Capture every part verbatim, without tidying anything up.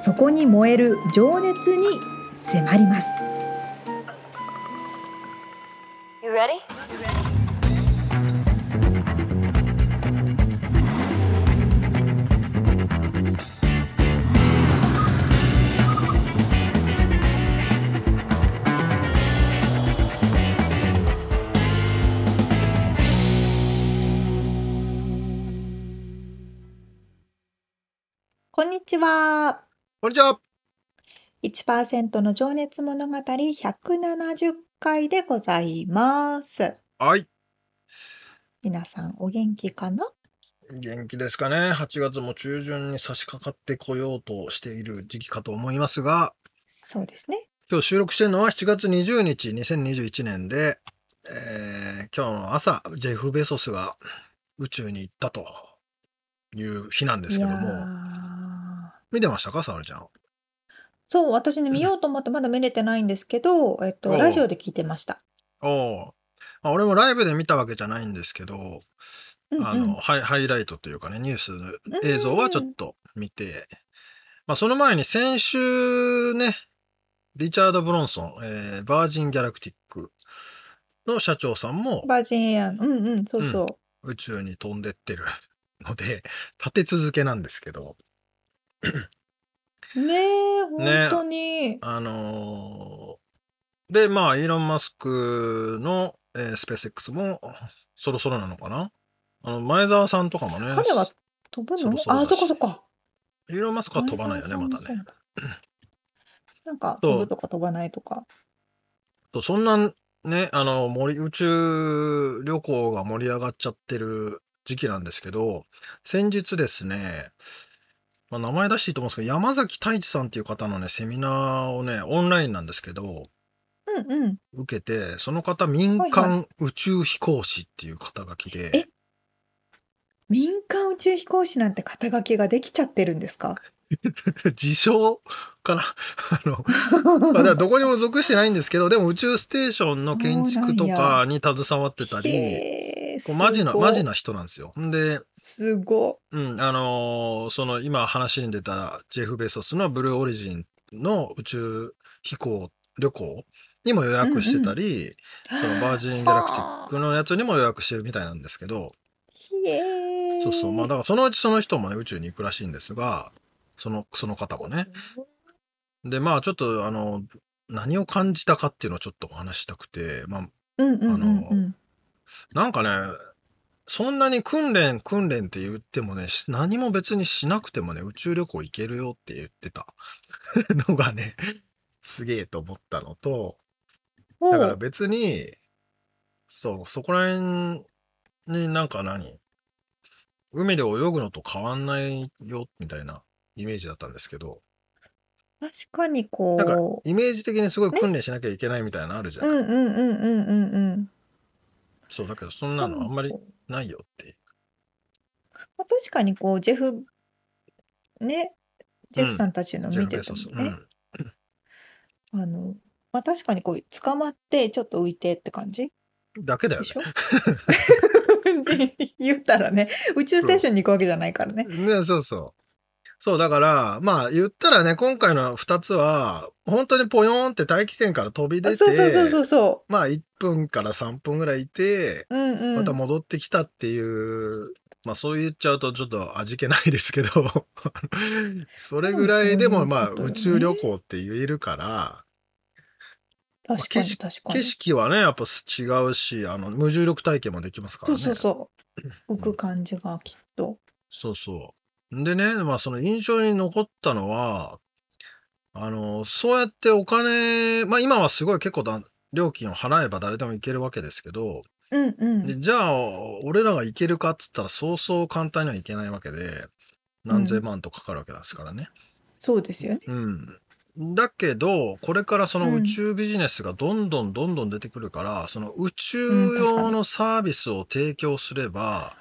そこに燃える情熱に迫ります。 You ready? こんにちは。こんにちは。 いちパーセント の情熱物語ひゃくななじゅっかいでございます。はい、皆さんお元気かな。元気ですかね。はちがつも中旬に差し掛かってこようとしている時期かと思いますが、そうですね、今日収録しているのはしちがつにじゅうにちにせんにじゅういちねんで、えー、今日の朝ジェフ・ベソスが宇宙に行ったという日なんですけども、見てましたか、沙織ちゃん。そう、私ね、見ようと思ってまだ見れてないんですけど、うん、えっと、ラジオで聞いてました。おう、まあ、俺もライブで見たわけじゃないんですけど、うんうん、あのハイ、ハイライトというかね、ニュースの映像はちょっと見て、うんうん、まあ、その前に先週ね、リチャード・ブロンソン、えー、バージン・ギャラクティックの社長さんも、バージンエアの、うんうん、そうそう、うん、宇宙に飛んでってるので、立て続けなんですけど、ねえ本当に、ね、あのー、でまあイーロン・マスクの、えー、スペース X もそろそろなのかな。あの前澤さんとかもね、彼は飛ぶの？そろそろ、あ、そっかそっか。イーロン・マスクは飛ばないよね、またね。なんか飛ぶとか飛ばないとか。とそんなね、あの森宇宙旅行が盛り上がっちゃってる時期なんですけど、先日ですね。まあ、名前出していいと思うんですけど、山崎太一さんっていう方のねセミナーをねオンラインなんですけど、うんうん、受けて、その方民間宇宙飛行士っていう肩書きで、はいはい、え民間宇宙飛行士なんて肩書きができちゃってるんですか？自称かな。あの、まあ、だどこにも属してないんですけど、でも宇宙ステーションの建築とかに携わってたり。こうマジなマジな人なんですよ。ですご、うん、あのー、その今話に出たジェフ・ベソスのブルーオリジンの宇宙飛行旅行にも予約してたり、うんうん、そのバージン・ギャラクティックのやつにも予約してるみたいなんですけど、そうそう、まあだからそのうちその人も、ね、宇宙に行くらしいんですが、そのその方もね。でまあちょっとあの何を感じたかっていうのをちょっとお話したくて、まあ、うんうんうんうん、あの。なんかね、そんなに訓練訓練って言ってもね、何も別にしなくてもね宇宙旅行行けるよって言ってたのがねすげえと思ったのと、だから別にそうそこら辺になんか何海で泳ぐのと変わんないよみたいなイメージだったんですけど、確かにこうなんかイメージ的にすごい訓練しなきゃいけないみたいなのあるじゃん、うんうんうんうんうんうん、そうだけどそんなのあんまりないよっていう。まあ、確かにこうジェフね、ジェフさんたちの見ててもね、うんうん、あのまあ確かにこう捕まってちょっと浮いてって感じだけだよね。言ったらね宇宙ステーションに行くわけじゃないからね。うん、ね、そうそう。そうだからまあ言ったらね、今回のふたつは本当にポヨーンって大気圏から飛び出て、そうそうそうそうそう、まあいっぷんからさんぷんぐらいいて、うんうん、また戻ってきたっていう、まあそう言っちゃうとちょっと味気ないですけどそれぐらいでもまあ宇宙旅行って言えるから、うんうん、確かに確かに景色はねやっぱ違うし、あの無重力体験もできますからね。そうそうそう、浮く感じがきっと、うん、そうそうでね、まあその印象に残ったのは、あのそうやってお金、まあ今はすごい結構だ料金を払えば誰でも行けるわけですけど、うんうん、でじゃあ俺らが行けるかっつったらそうそう簡単には行けないわけで、何千万とかかるわけですからね、うん、そうですよね、うん、だけどこれからその宇宙ビジネスがどんどんどんどん出てくるから、うん、その宇宙用のサービスを提供すれば、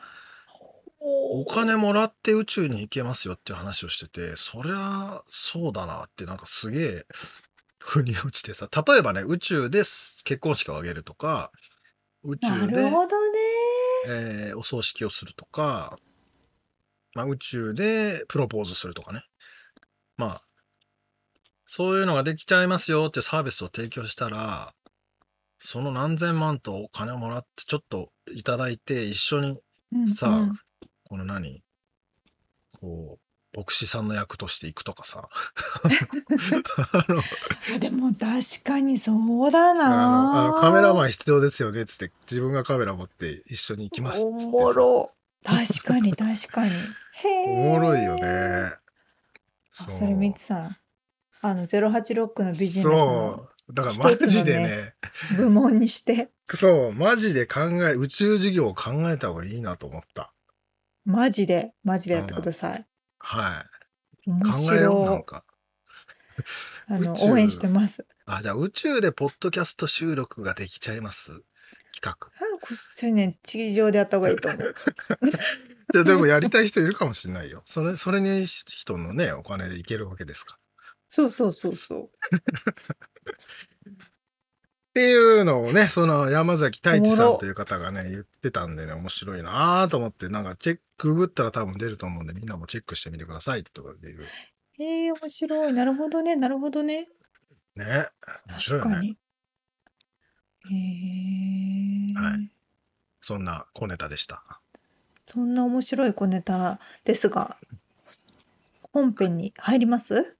うん、お金もらって宇宙に行けますよっていう話をしてて、そりゃそうだなってなんかすげえ腑に落ちてさ、例えばね宇宙で結婚式を挙げるとか宇宙で、なるほどね、えー、お葬式をするとか、まあ、宇宙でプロポーズするとかね、まあそういうのができちゃいますよってサービスを提供したら、その何千万とお金をもらってちょっといただいて一緒にさ、うんうん、この何こう牧師さんの役としていくとかさでも確かにそうだな、あのあのカメラマン必要ですよねっつって自分がカメラ持って一緒に行きますっつって、おもろ確かに確かにへーおもろいよね。 そ, それみつさんあのゼロはちろくのビジネスの一つのね部門にして、そうマジで考え宇宙事業を考えた方がいいなと思った。マジでマジでやってください、うん、はい面白い考えよう。なんかあの応援してます。あじゃあ宇宙でポッドキャスト収録ができちゃいます企画、あね、地上でやった方がいいと思ういやでもやりたい人いるかもしれないよ。それそれに人のねお金でいけるわけですから。そうそうそうそうっていうのをね、その山崎太一さんという方がね言ってたんでね、面白いなと思って、なんかチェックググったら多分出ると思うんで、みんなもチェックしてみてくださいとかでいう。えー、面白い。なるほどねなるほどねね、面白いよね。確かに。へえ、はい、そんな小ネタでした。そんな面白い小ネタですが本編に入ります。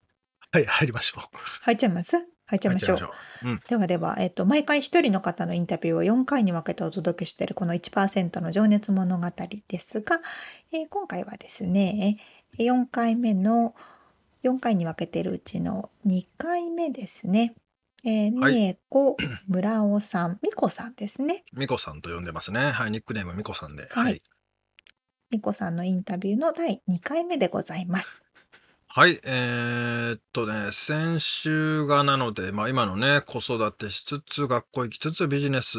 はい、入りましょう。入っちゃいます。入っちゃいましょう。うん、ではでは、えっと、毎回一人の方のインタビューをよんかいに分けてお届けしているこの いちパーセント の情熱物語ですが、えー、今回はですね、よんかいめのよんかいに分けているうちのにかいめですね。えー、みえこ、村尾さん、みこさんですね。みこさんと呼んでますね。はい、ニックネームみこさんで。はい。はい、みこさんのインタビューのだいにかいめでございます。はい、えー、っとね先週がなので、まあ、今のね子育てしつつ学校行きつつビジネス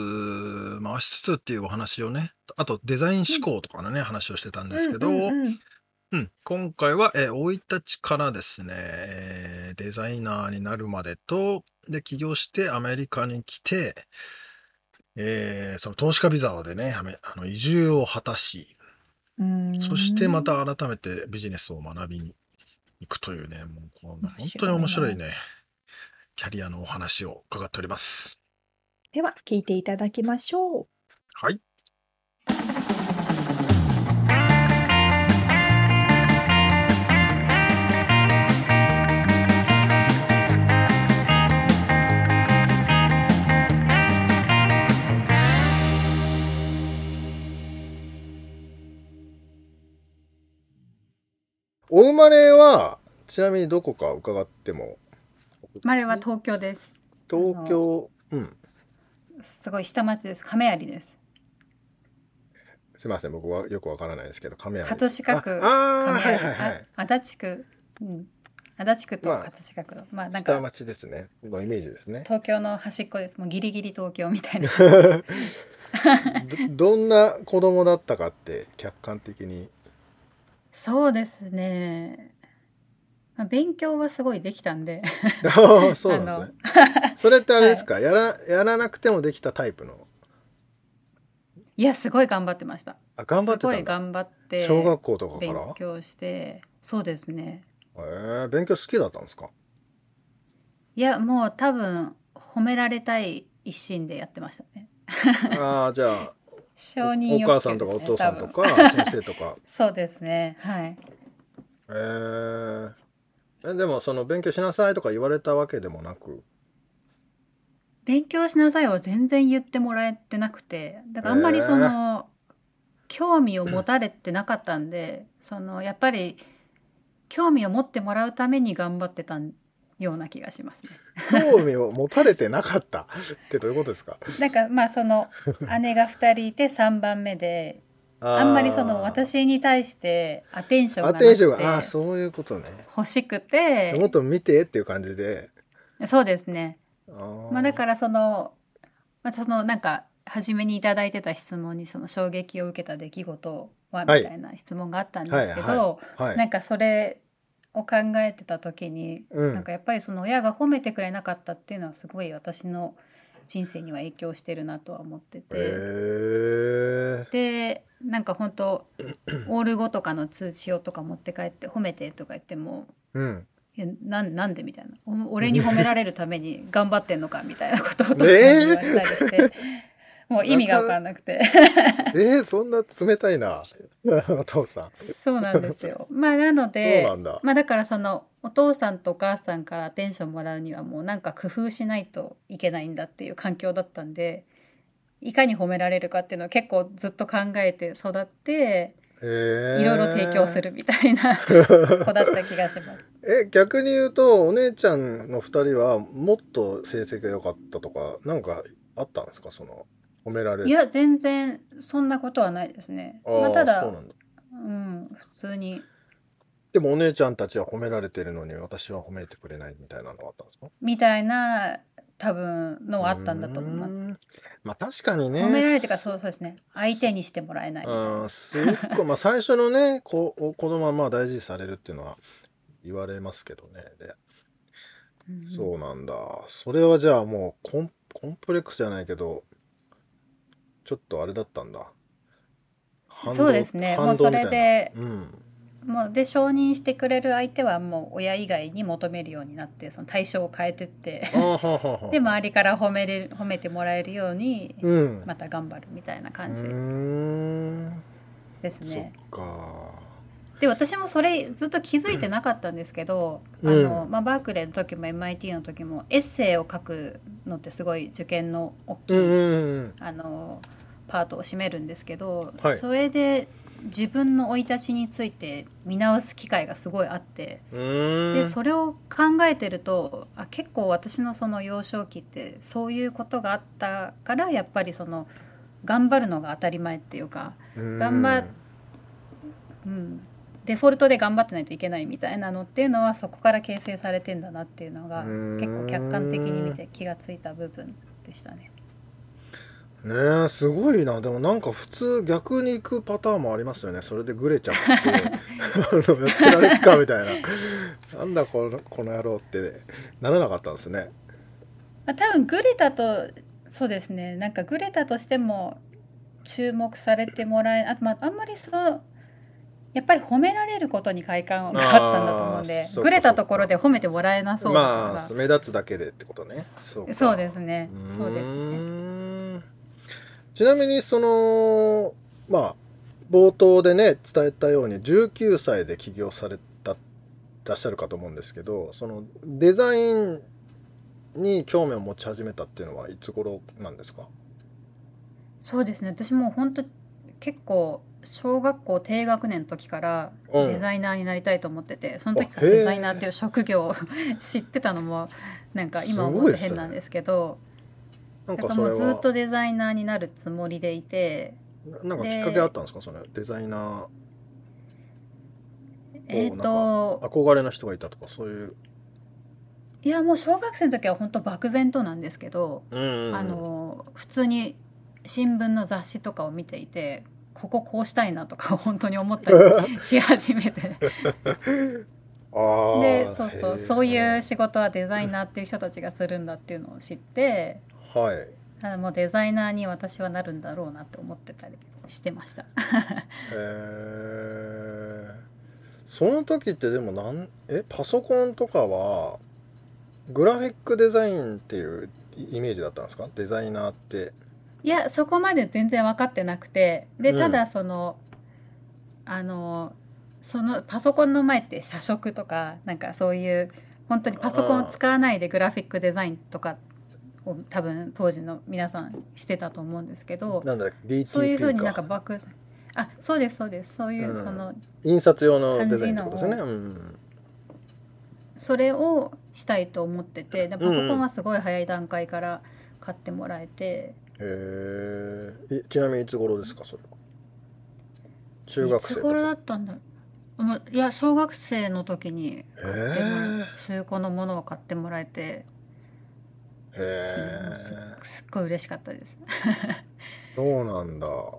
回しつつっていうお話をね、あとデザイン思考とかのね、うん、話をしてたんですけど、うんうんうんうん、今回はえ生い立ちからですね、えー、デザイナーになるまでとで起業してアメリカに来て、えー、その投資家ビザでねあの移住を果たし、うんそしてまた改めてビジネスを学びに行くというね、もうこう本当に面白いねキャリアのお話を伺っております。では聞いていただきましょう。はい、お生まれはちなみにどこか伺っても。生まれは東京です。東京、うん、すごい下町です。亀有です。すいません僕はよくわからないですけど、亀有、葛飾区、あ亀有、はいはいはい、足立区、うん、足立区と葛飾区の、まあまあ、なんか下町ですねのイメージですね。東京の端っこです。もうギリギリ東京みたいなど, どんな子供だったかって客観的に。そうですね、まあ、勉強はすごいできたんでそうなんですねそれってあれですか、はい、やら、やらなくてもできたタイプの。いやすごい頑張ってました。あ頑張ってたんだ。すごい頑張って小学校とかから勉強して。そうですね、えー、勉強好きだったんですか。いやもう多分褒められたい一心でやってましたねあじゃあ承認欲求ですね、お母さんとかお父さんとか先生とかそうですね、はい、えー、えでもその勉強しなさいとか言われたわけでもなく。勉強しなさいは全然言ってもらえてなくて、だからあんまりその、えー、興味を持たれてなかったんで、うん、そのやっぱり興味を持ってもらうために頑張ってたんような気がしますね興味を持たれてなかったってどういうことですかなんかまあその姉がふたりいてさんばんめであ, あんまりその私に対してアテンションがなくて、アテンションがあそういうことね、欲しくてもっと見てっていう感じで、そうですね。あ、まあ、だからその、まあ、そのなんか初めにいただいてた質問にその衝撃を受けた出来事はみたいな質問があったんですけど、なんかそれを考えてた時に、うん、なんかやっぱりその親が褒めてくれなかったっていうのはすごい私の人生には影響してるなとは思ってて、えー、でなんか本当オールごとかの通知表とか持って帰って褒めてとか言っても、うん、いや な, なんでみたいな、俺に褒められるために頑張ってんのかみたいなことを言われたりして、えー、もう意味が分かんなくてえー、そんな冷たいなお父さんそうなんですよ。まあなのでそうなんだ、まあ、だからそのお父さんとお母さんからアテンションもらうにはもうなんか工夫しないといけないんだっていう環境だったんで、いかに褒められるかっていうのを結構ずっと考えて育って、えー、いろいろ提供するみたいな子だった気がしますえ、逆に言うとお姉ちゃんのふたりはもっと成績が良かったとかなんかあったんですか、その褒められる。いや全然そんなことはないですね。あ、まあ、ただ、そうなんだ、うん、普通に。でもお姉ちゃんたちは褒められてるのに私は褒めてくれないみたいなのがあったんですか？みたいな多分のはあったんだと思います。まあ確かにね。褒められてからそうそうですね。相手にしてもらえない。ああ、すっごいまあ最初のね、こ子供はまあ大事にされるっていうのは言われますけどね。で、うん、そうなんだ。それはじゃあもうコン、コンプレックスじゃないけど、ちょっとあれだったんだ。そうですね。もうそれで。うん。もうで承認してくれる相手はもう親以外に求めるようになって、その対象を変えてってで周りから褒めれ、褒めてもらえるようにまた頑張るみたいな感じですね。うん、そっか。で私もそれずっと気づいてなかったんですけど、うん、あのまあ、バークレーの時も エムアイティー の時もエッセイを書くのってすごい受験の大きい、うん、あのパートを占めるんですけど、はい、それで自分の生い立ちについて見直す機会がすごいあって、でそれを考えてると、あ、結構私のその幼少期ってそういうことがあったから、やっぱりその頑張るのが当たり前っていうか、頑張っ、うん、デフォルトで頑張ってないといけないみたいなのっていうのはそこから形成されてんだなっていうのが結構客観的に見て気がついた部分でしたね。ねえ、すごいな。でもなんか普通逆に行くパターンもありますよね。それでグレちゃってあのやってられっかみたいななんだこの、この野郎ってならなかったんですね。まあ、多分グレたと、そうですね、なんかグレたとしても注目されてもらえ、あ、まあ、あんまりそのやっぱり褒められることに快感があったんだと思うんで、グレたところで褒めてもらえなそうだから、まあ、目立つだけでってことね。そう、そうですね、そうですね。ちなみにその、まあ、冒頭でね伝えたようにじゅうきゅうさいで起業されたらっしゃるかと思うんですけど、そのデザインに興味を持ち始めたっていうのはいつ頃なんですか？そうですね、私もう本当結構小学校低学年の時からデザイナーになりたいと思ってて、うん、その時からデザイナーっていう職業を知ってたのもなんか今思って変なんですけど、なんかもうずっとデザイナーになるつもりでいて、なんかきっかけあったんですか、そのデザイナー、えーと、憧れの人がいたとかそういう。いやもう小学生の時は本当漠然となんですけど、うんうんうん、あの普通に新聞の雑誌とかを見ていて、こここうしたいなとか本当に思ったりし始めてあ、でそうそう、そういう仕事はデザイナーっていう人たちがするんだっていうのを知って。はい、ただもうデザイナーに私はなるんだろうなと思ってたりしてました、えー、その時ってでもなんえパソコンとかはグラフィックデザインっていうイメージだったんですか、デザイナーって。いやそこまで全然分かってなくて、でただその、うん、あのそのパソコンの前って社食とかなんかそういう本当にパソコンを使わないでグラフィックデザインとか多分当時の皆さんしてたと思うんですけど、なんだっけ、 ビーティーピー か。そういう風になんかバック、あ、そうですそうです、そういうその、うん、印刷用のデザインってことですね、うん、それをしたいと思ってて、でパソコンはすごい早い段階から買ってもらえて、うんうん、へえ。ちなみにいつ頃ですかそれは？中学生とかいつ頃だったんだ。いや小学生の時に買っても、えー、中古のものを買ってもらえて、えー、すっごい嬉しかったですそうなんだ。そ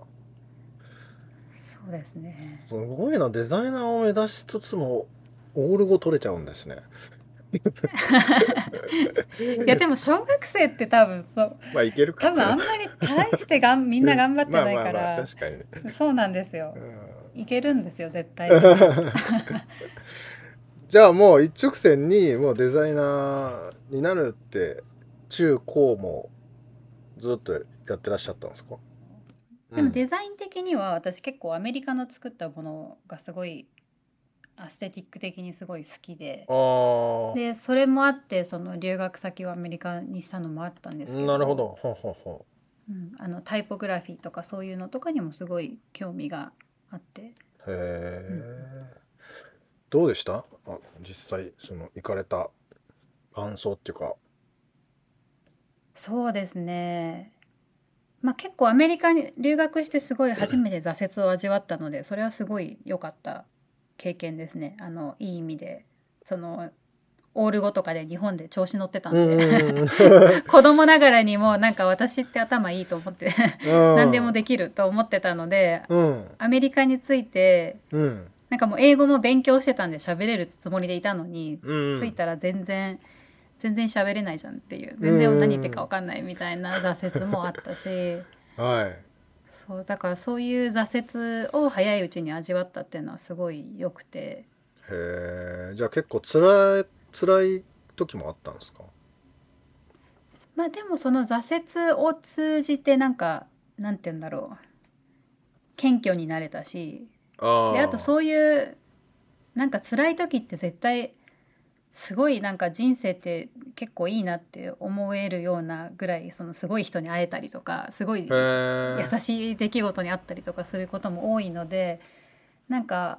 うですね、すごいな。デザイナーを目指しつつもオール語取れちゃうんですねいやでも小学生って多分そう、まあ、いけるか多分あんまり大してがんみんな頑張ってないからまあまあまあ確かに、ね、そうなんですよ、うん、いけるんですよ絶対じゃあもう一直線にもうデザイナーになるって中高もずっとやってらっしゃったんですか。でもデザイン的には私結構アメリカの作ったものがすごいアステティック的にすごい好きで、あでそれもあってその留学先をアメリカにしたのもあったんですけど、なるほど、ほうほうほう、うん、あのタイポグラフィーとかそういうのとかにもすごい興味があって。へえ、うん、どうでした？あ実際その行かれた感想っていうか。そうですね、まあ、結構アメリカに留学してすごい初めて挫折を味わったのでそれはすごい良かった経験ですね。あのいい意味でそのオール語とかで日本で調子乗ってたんで子供ながらにもなんか私って頭いいと思って何でもできると思ってたので、うん、アメリカについて、うん、なんかもう英語も勉強してたんで喋れるつもりでいたのに、うん、着いたら全然全然喋れないじゃんっていう、全然何言ってか分かんないみたいな挫折もあったし、はい、そうだからそういう挫折を早いうちに味わったっていうのはすごい良くて。へえ、じゃあ結構辛い辛い時もあったんですか。まあでもその挫折を通じてなんかなんて言うんだろう、謙虚になれたし、あであとそういうなんか辛い時って絶対すごいなんか人生って結構いいなって思えるようなぐらいそのすごい人に会えたりとかすごい優しい出来事にあったりとかすることも多いのでなんか、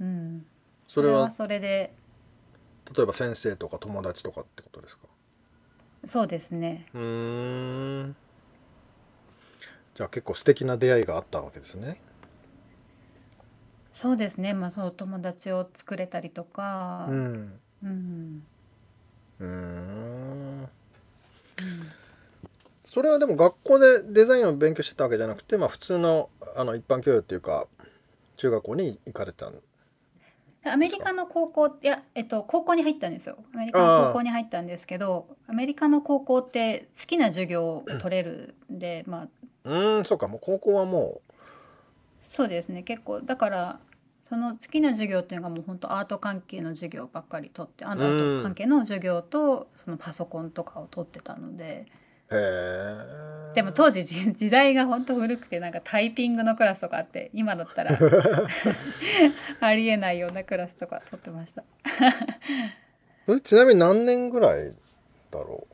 うん、それはそれで例えば先生とか友達とかってことですか。そうですね。うーん、じゃあ結構素敵な出会いがあったわけですね。そうですね、まあ、そう友達を作れたりとか、うんうん、うーん、それはでも学校でデザインを勉強してたわけじゃなくて、まあ、普通の、 あの一般教養っていうか中学校に行かれたんですか。アメリカの高校、いや、えっと、高校に入ったんですよ。アメリカの高校に入ったんですけど、アメリカの高校って好きな授業を取れるんで、まあ、うーん、そうか、もう高校はもうそうですね、結構だからその好きな授業っていうのがもう本当アート関係の授業ばっかり取って、アート関係の授業とそのパソコンとかを取ってたので、へー、でも当時時代が本当古くてなんかタイピングのクラスとかあって今だったらありえないようなクラスとか取ってましたちなみに何年ぐらいだろ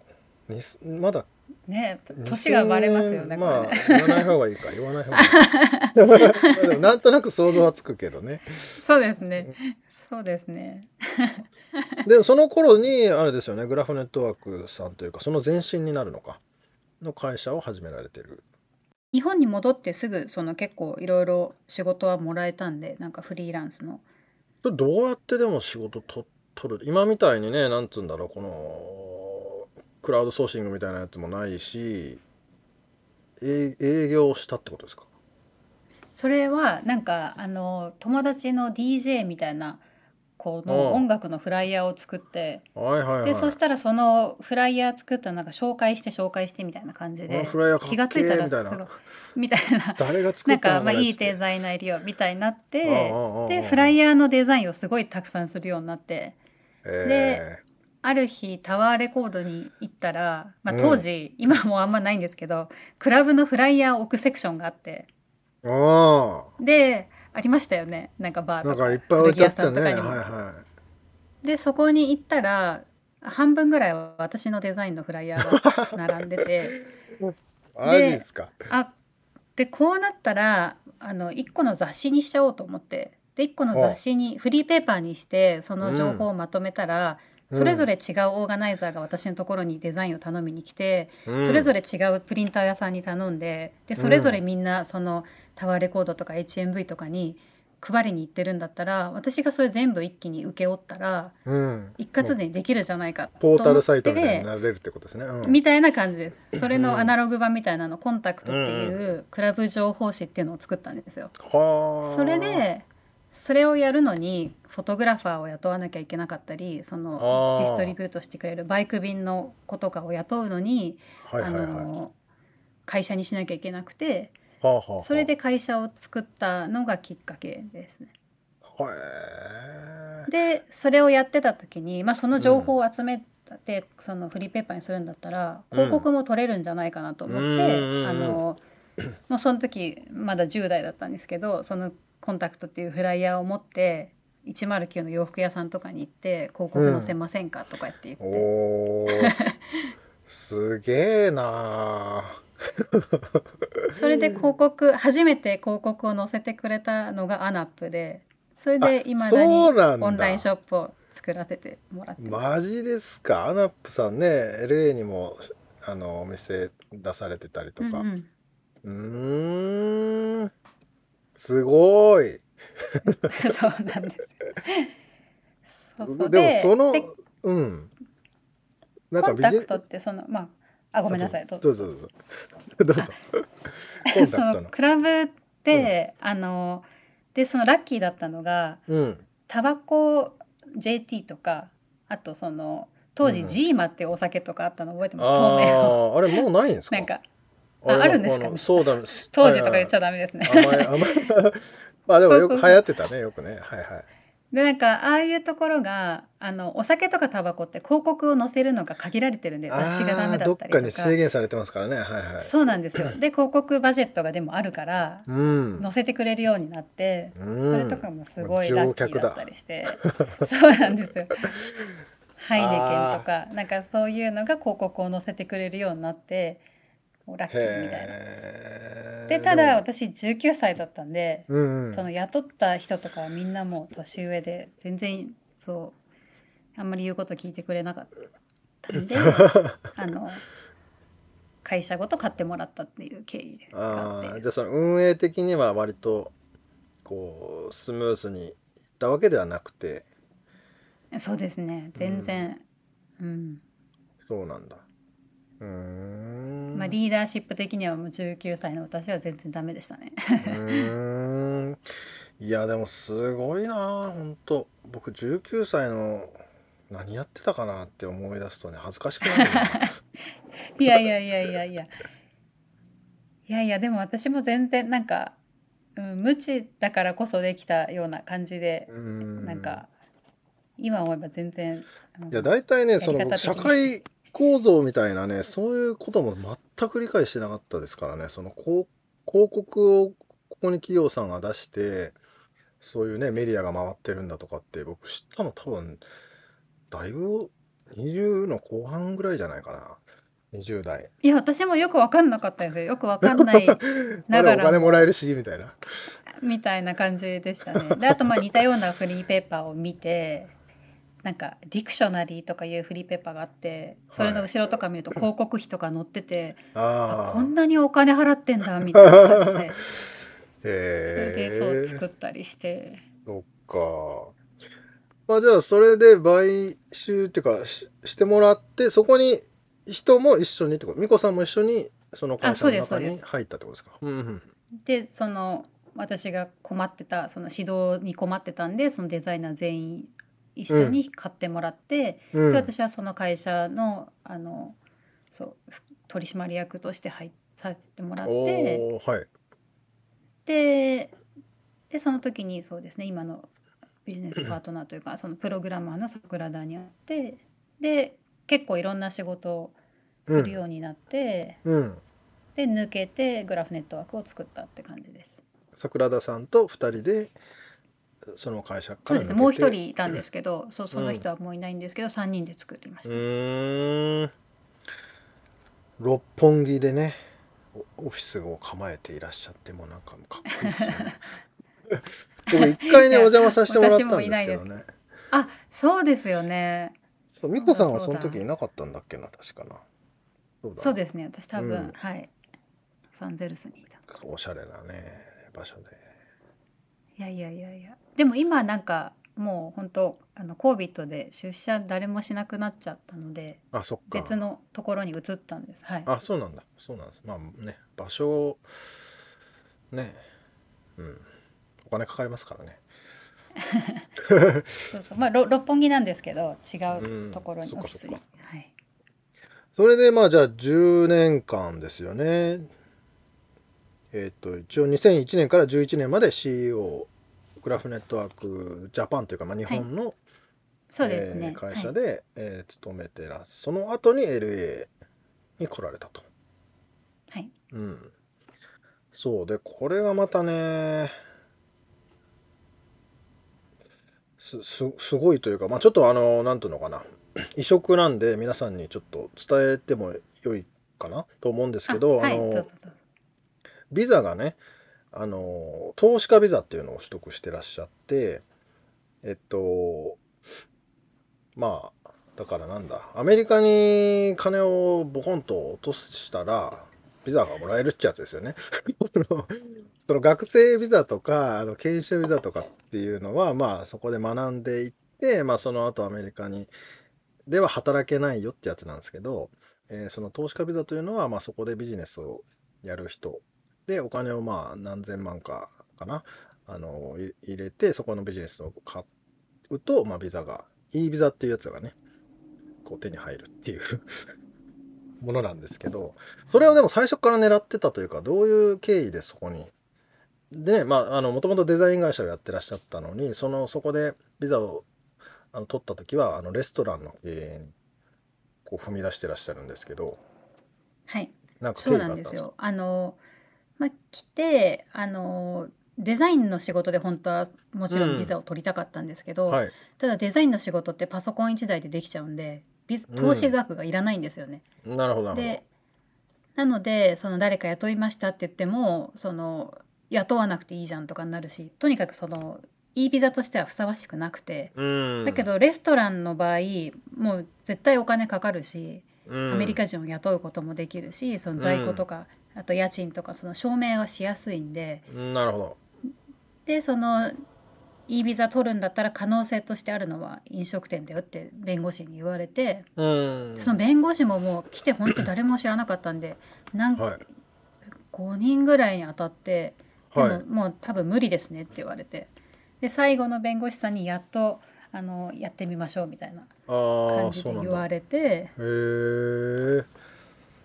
う、にまだね、年がバレますよね。まあ言わない方がいいか、言わない方がいいでもなんとなく想像はつくけどね。そうですね。そうですね。でもその頃にあれですよね、グラフネットワークさんというかその前身になるのかの会社を始められてる。日本に戻ってすぐその結構いろいろ仕事はもらえたんで、なんかフリーランスの。どうやってでも仕事と取る、今みたいにね、なんつうんだろう、このクラウドソーシングみたいなやつもないし、え営業したってことですか。それはなんかあの友達の ディージェー みたいなこの音楽のフライヤーを作って、はいはいはい、でそしたらそのフライヤー作ったなんか紹介して紹介してみたいな感じで、フライヤーかっけー気がついたらすごいみたいな誰が作ったのなんか、まあ、いいデザイナーいるよみたいになって、でフライヤーのデザインをすごいたくさんするようになって、えー、である日タワーレコードに行ったら、まあ、当時、うん、今もあんまないんですけどクラブのフライヤー置くセクションがあって、あでありましたよね、なんかバーとか古着屋さんとかにも、はいはい、でそこに行ったら半分ぐらいは私のデザインのフライヤーが並んでてあれですか。あでこうなったらあのいっこの雑誌にしちゃおうと思って、でいっこの雑誌にフリーペーパーにしてその情報をまとめたら、うん、それぞれ違うオーガナイザーが私のところにデザインを頼みに来て、うん、それぞれ違うプリンター屋さんに頼んで、でそれぞれみんなそのタワーレコードとか エイチエムブイ とかに配りに行ってるんだったら、私がそれ全部一気に請け負ったら、うん、一括でできるじゃないかと思って、ポータルサイトみたいになれるってことですね、うん、みたいな感じです。それのアナログ版みたいなの、コンタクトっていうクラブ情報誌っていうのを作ったんですよ、うん、それでそれをやるのにフォトグラファーを雇わなきゃいけなかったり、そのディストリビュートしてくれるバイク便の子とかを雇うのに、はいはいはい、あの会社にしなきゃいけなくて、はあはあ、それで会社を作ったのがきっかけですね。はい。でそれをやってた時に、まあ、その情報を集めて、うん、そのフリーペーパーにするんだったら広告も取れるんじゃないかなと思って、うん、あのもうその時まだじゅう代だったんですけど、そのコンタクトっていうフライヤーを持っていちまるきゅうの洋服屋さんとかに行って広告載せませんか、うん、とかって言って、おすげえなそれで広告、初めて広告を載せてくれたのがアナップで、それで今だにオンラインショップを作らせてもらってます。マジですか。アナップさんね、 エルエー にもあのお店出されてたりとか、うんうん、うーんすごいそうなんですよそうそう。でもそのうんなんかビジネスコンタクトってそのまああごめんなさいどうぞどうぞどうぞコンタクトのクラブで、うん、あのでそのラッキーだったのが、うん、タバコ ジェーティー とか、あとその当時ジーマっていうお酒とかあったの覚えてます、うん、透明の あ, あれもうないんですかなんか あ, あるんですかねそうだ当時とか言っちゃダメですね甘い甘いまあでもよく流行ってたねよくねはいはいでなんかああいうところがあのお酒とかタバコって広告を載せるのが限られてるんで雑誌がダメだったりとかどっかに制限されてますからね、はいはい、そうなんですよ。で広告バジェットがでもあるから、うん、載せてくれるようになって、うん、それとかもすごいラッキーだったりしてそうなんですよハイネケンとかなんかそういうのが広告を載せてくれるようになってラッキーみたいな。でただ私じゅうきゅうさいだったんで、うんうん、その雇った人とかはみんなもう年上で全然そうあんまり言うこと聞いてくれなかったんであの会社ごと買ってもらったっていう経緯であって。あ、じゃあその運営的には割とこうスムーズにいったわけではなくて。そうですね全然、うんうん、そうなんだ。うーんまあ、リーダーシップ的にはもうじゅうきゅうさいの私は全然ダメでしたねうーんいやでもすごいな本当。僕じゅうきゅうさいの何やってたかなって思い出すとね恥ずかしくなるいやいやいやいやいやいやいやでも私も全然なんか、うん、無知だからこそできたような感じでうんなんか今思えば全然いや大体ねその社会構造みたいなねそういうことも全く理解してなかったですからね。その広告をここに企業さんが出してそういうねメディアが回ってるんだとかって僕知ったの多分だいぶにじゅうの後半ぐらいじゃないかなにじゅう代。いや私もよく分かんなかったですよ。よく分かんないながらお金もらえるしみたいなみたいな感じでしたね。であとまあ似たようなフリーペーパーを見てなんかディクショナリーとかいうフリーペーパーがあってそれの後ろとか見ると広告費とか載ってて、はい、ああこんなにお金払ってんだみたいな感じで、えー、それでそう作ったりして。そっか、まあ、じゃあそれで買収っていうか し, してもらってそこに人も一緒にってこと、美子さんも一緒にその会社の中に入ったってことですか。うんうん、でその私が困ってたその指導に困ってたんでそのデザイナー全員一緒に買ってもらって、うん、で私はその会社 の, あのそう取締役として入させてもらって、はい、で, でその時にそうですね今のビジネスパートナーというかそのプログラマーの桜田に会ってで結構いろんな仕事をするようになって、うんうん、で抜けてグラフネットワークを作ったって感じです。桜田さんとふたりでその会社から抜けて、そうですね、もう一人いたんですけど、うん、そうその人はもういないんですけど、うん、さんにんで作りました。うーん六本木でねオフィスを構えていらっしゃってもなんかもかっこいいですよね僕一回ねお邪魔させてもらったんですけどね。あ、そうですよね。そう美子さんはその時いなかったんだっけな確かな。そうだ、そうですね私多分、うん、はいロサンゼルスにいた。おしゃれなね場所ね。いやいやいやいや、でも今なんかもう本当あのCOVIDで出社誰もしなくなっちゃったので、あ、そっか、別のところに移ったんです。はい。あ、そうなんだ。そうなんです。まあね、場所ね、うん、お金かかりますからね。そうそう、まあ六本木なんですけど違うところに、うん、オフィスに。はい。それでまあじゃあじゅうねんかんですよね。えー、と一応にせんいちねんからじゅういちねんまで シーイーオー グラフネットワークジャパンというか、まあ、日本の、はい、そうですね、えー、会社で、はい、えー、勤めてらっしゃる。その後に エルエー に来られたと。はい、うん、そうでこれがまたね す, す, すごいというか、まあ、ちょっとあのなんていうのかな、異色なんで皆さんにちょっと伝えても良いかなと思うんですけど、あ、はい、あの、そうそうそう、ビザがね、あの投資家ビザっていうのを取得してらっしゃって、えっとまあだからなんだ、アメリカに金をボコンと落としたらビザがもらえるってやつですよね。その学生ビザとかあの研修ビザとかっていうのは、まあそこで学んでいって、まあ、その後アメリカにでは働けないよってやつなんですけど、えー、その投資家ビザというのは、まあ、そこでビジネスをやる人でお金をまあ何千万かかな、あの入れてそこのビジネスを買うと、まあ、ビザが E ビザっていうやつがねこう手に入るっていうものなんですけど、それをでも最初から狙ってたというか、どういう経緯でそこにでね、まああのもともとデザイン会社をやってらっしゃったのに、そのそこでビザをあの取った時はあのレストランの経営にこう踏み出してらっしゃるんですけど、はい、なんか経緯があったんですか？そうなんですよ。あのまあ、来てあのデザインの仕事で本当はもちろんビザを取りたかったんですけど、うんはい、ただデザインの仕事ってパソコンいちだいでできちゃうんでビ投資額がいらないんですよね、うん、なるほど。でなのでその誰か雇いましたって言ってもその雇わなくていいじゃんとかになるし、とにかくそのいいビザとしてはふさわしくなくて、うん、だけどレストランの場合もう絶対お金かかるし、うん、アメリカ人を雇うこともできるし、その在庫とか、うんあと家賃とかその証明がしやすいんで、なるほど。でその E ビザ取るんだったら可能性としてあるのは飲食店だよって弁護士に言われて、うんその弁護士ももう来て本当誰も知らなかったんでなんか、はい、ごにんぐらいに当たってでも、はい、もう多分無理ですねって言われて、で最後の弁護士さんにやっとあのやってみましょうみたいな感じで言われて、へー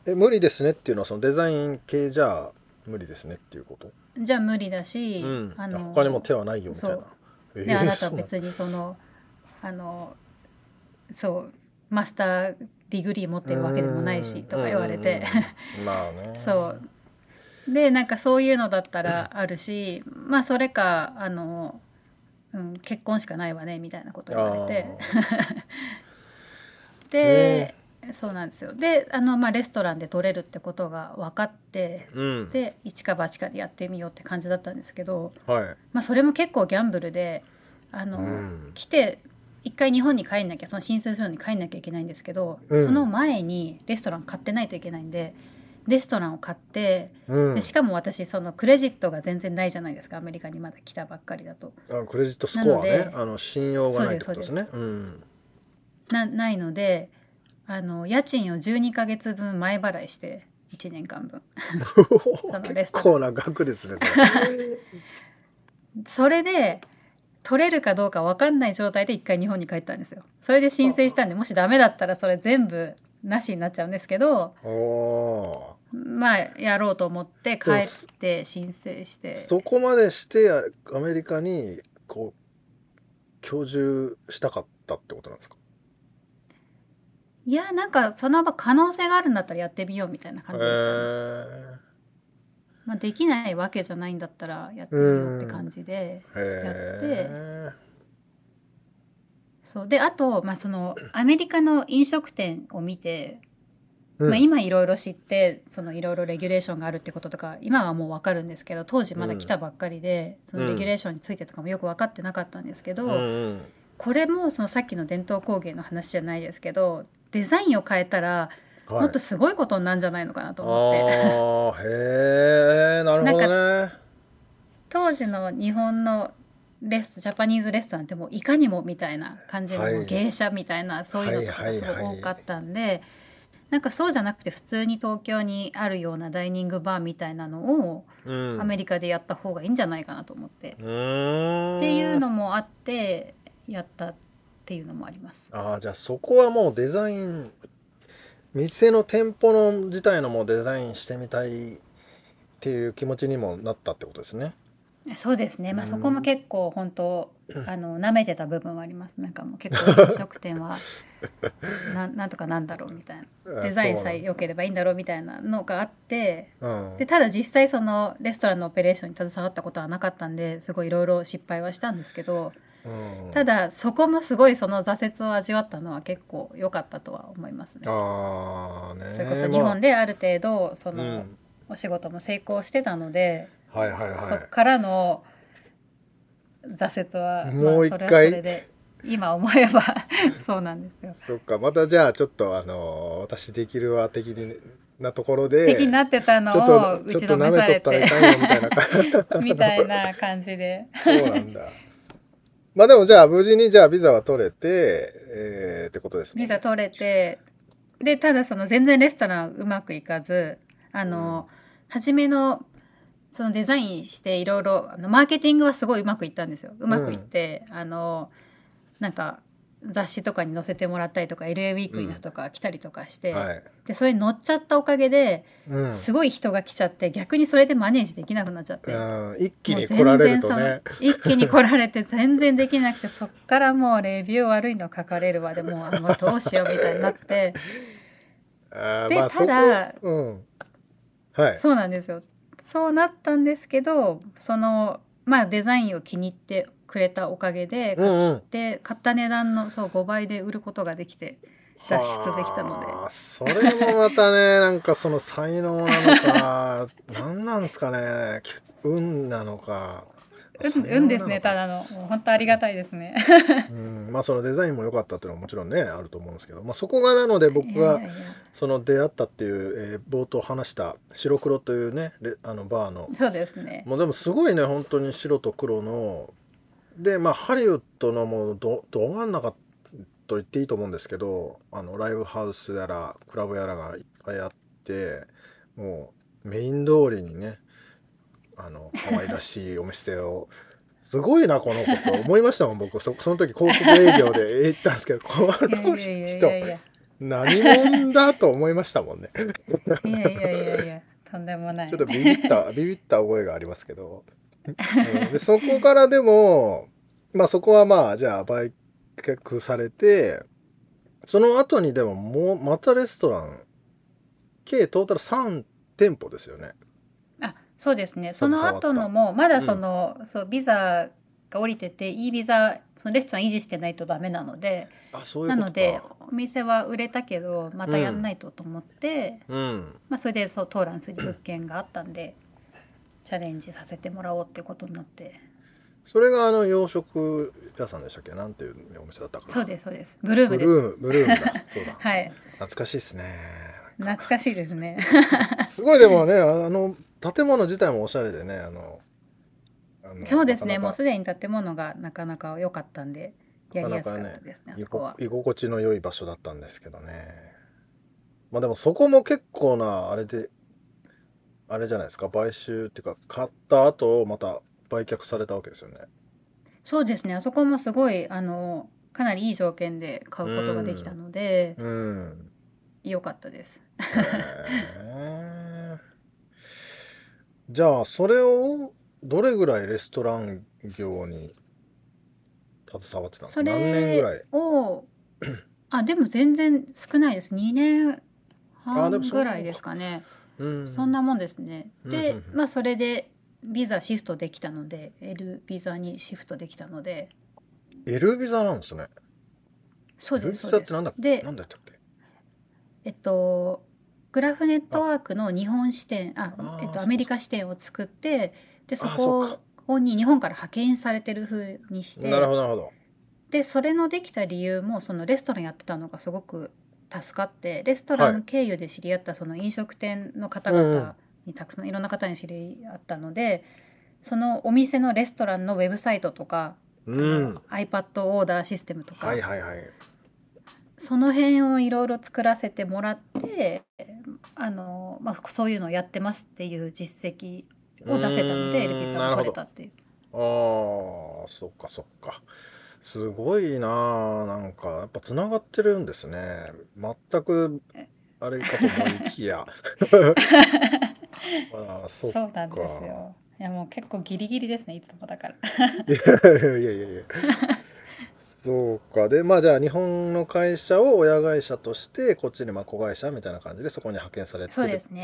え無理ですねっていうのはそのデザイン系じゃ無理ですねっていうことじゃ無理だし、うん、あの他にも手はないよみたいな、えー、であなた別にそのあのそうマスターディグリー持ってるわけでもないしとか言われてまあねそうでなんかそういうのだったらあるし、まあそれかあの、うん、結婚しかないわねみたいなこと言われてで、ねそうなんですよ。であの、まあ、レストランで取れるってことが分かって、うん、で一か八かでやってみようって感じだったんですけど、はいまあ、それも結構ギャンブルであの、うん、来て一回日本に帰んなきゃその申請するのに帰んなきゃいけないんですけど、うん、その前にレストラン買ってないといけないんでレストランを買って、うん、でしかも私そのクレジットが全然ないじゃないですか、アメリカにまだ来たばっかりだと。あクレジットスコアね、あの信用がないってことですね。そうです、そうです、うん、な, ないのであの家賃をじゅうにかげつぶん前払いしていちねんかんぶんそのレストラン結構な額ですねそれ, それで取れるかどうか分かんない状態でいっかい日本に帰ったんですよ。それで申請したんでもしダメだったらそれ全部なしになっちゃうんですけど、おまあやろうと思って帰って申請して、そこまでしてアメリカにこう居住したかったってことなんですか？いやなんかその場可能性があるんだったらやってみようみたいな感じですかね、えーまあ、できないわけじゃないんだったらやってみようって感じでやって、えー、そうであと、まあ、そのアメリカの飲食店を見て、うんまあ、今いろいろ知ってそのいろいろレギュレーションがあるってこととか今はもう分かるんですけど、当時まだ来たばっかりで、うん、そのレギュレーションについてとかもよく分かってなかったんですけど、うんうん、これもそのさっきの伝統工芸の話じゃないですけどデザインを変えたら、はい、もっとすごいことになるんじゃないのかなと思って、あーへーなるほどね。なんか当時の日本のレスジャパニーズレストランってもういかにもみたいな感じの、はい、芸者みたいなそういうのとかがすごい多かったんで、はいはいはい、なんかそうじゃなくて普通に東京にあるようなダイニングバーみたいなのをアメリカでやった方がいいんじゃないかなと思って、うん、っていうのもあってやったっていうのもあります。あ、じゃあそこはもうデザイン、店の店舗の自体のもうデザインしてみたいっていう気持ちにもなったってことですね。そうですね、まあ、そこも結構本当、うん、あの舐めてた部分はあります。なんかもう結構飲食店は な, なんとかなんだろうみたいな、デザインさえ良ければいいんだろうみたいなのがあって、うん、でただ実際そのレストランのオペレーションに携わったことはなかったんですごいいろいろ失敗はしたんですけど、うん、ただそこもすごいその挫折を味わったのは結構良かったとは思いますね。あね、それこそ日本である程度そのお仕事も成功してたので、うんはいはいはい、そっからの挫折はもう一回、まあ、それはそれで今思えばそうなんですよ。そっか、またじゃあちょっとあの私できるわ的なところで的になってたのを打ちのめされてみたいな感じでそうなんだ。まあでもじゃあ無事にじゃあビザは取れて、えー、ってことですね。ビザ取れて、でただその全然レストランうまくいかず、あの、うん、初めのそのデザインしていろいろマーケティングはすごいうまくいったんですよ。うまくいって、うん、あのなんか雑誌とかに載せてもらったりとか エルエー ウィークリーのとか来たりとかして、うんはい、でそれに乗っちゃったおかげですごい人が来ちゃって、うん、逆にそれでマネージできなくなっちゃって、うん、一気に来られるとね一気に来られて全然できなくてそっからもうレビュー悪いの書かれるわでもう、もうどうしようみたいになってあで、まあ、ただ、うんはい、そうなんですよ。そうなったんですけど、その、まあ、デザインを気に入ってくれたおかげで買って、うんうん、買った値段のそうごばいで売ることができて脱出できたので、それもまたねなんかその才能なのか何なんですかね、運なのか運、運ですね。ただの本当ありがたいですねうん、まあ、そのデザインも良かったっていうのはもちろんねあると思うんですけど、まあ、そこがなので僕がその出会ったっていう、えー、冒頭話した白黒というねあのバーのそうですね、もうでもすごいね本当に白と黒ので、まあ、ハリウッドのもう ど, ど真ん中と言っていいと思うんですけど、あのライブハウスやらクラブやらがいっぱいあって、もうメイン通りにねあの可愛らしいお店をすごいなこのこと思いましたもん僕 そ, その時高速営業で行ったんですけどこの人何者だと思いましたもんねいやいやいやいやとんでもないちょっとビビったビビった覚えがありますけどでそこからでも、まあ、そこはまあじゃあ売却されて、その後にで も, もうまたレストラン計トータルさんてんぽですよね。そうですね、その後のもまだその、うん、そうビザが降りてていいビザそのレストラン維持してないとダメなので、あ、そういうことか。なのでお店は売れたけどまたやんないとと思って、うんまあ、それでそうトーランスに物件があったんで、うん、チャレンジさせてもらおうってことになって、それがあの洋食屋さんでしたっけ、なんていうお店だったかな。そうですそうです、ブルームです。ブルーム、ブルームだそうだ、はい、懐かしいですね。懐かしいですねすごいでもねあの建物自体もおしゃれでね、あのあのそうですね、なかなかもうすでに建物がなかなか良かったんでやりやすかったですね。なかなかね、あそこは居心地の良い場所だったんですけどね。まあでもそこも結構なあれであれじゃないですか、買収っていうか買った後また売却されたわけですよね。そうですね、あそこもすごいあのかなりいい条件で買うことができたので良かったですへじゃあそれをどれぐらいレストラン業に携わってたの？それを何年ぐらい？あ、でも全然少ないです。にねんはんぐらいですかね。あ、でもそんな、うん、そんなもんですね。で、うんうんうん、まあそれでビザシフトできたので L ビザにシフトできたので。 L ビザなんですね。そうですそうです。L ビザってなんだっけ？なんだったっけ？えっとグラフネットワークの日本支店、ああ、えっと、アメリカ支店を作って、でそこに日本から派遣されてる風にして、なるほどなるほど。でそれのできた理由もそのレストランやってたのがすごく助かって、レストラン経由で知り合ったその飲食店の方々にたくさん、はい、いろんな方に知り合ったので、そのお店のレストランのウェブサイトとか、うん、iPad オーダーシステムとか、はいはいはい、その辺をいろいろ作らせてもらって、あのまあ、そういうのをやってますっていう実績を出せたので、エルピーさんが取れたっていう。ああ、そっかそっか。すごいな、なんかやっぱつながってるんですね。全くあれかと思いきや。まあ、そっか。そうなんですよ。いやもう結構ギリギリですね、いつもだから。いやいやいやいや。そうか。で、まあじゃあ日本の会社を親会社としてこっちにまあ子会社みたいな感じでそこに派遣されて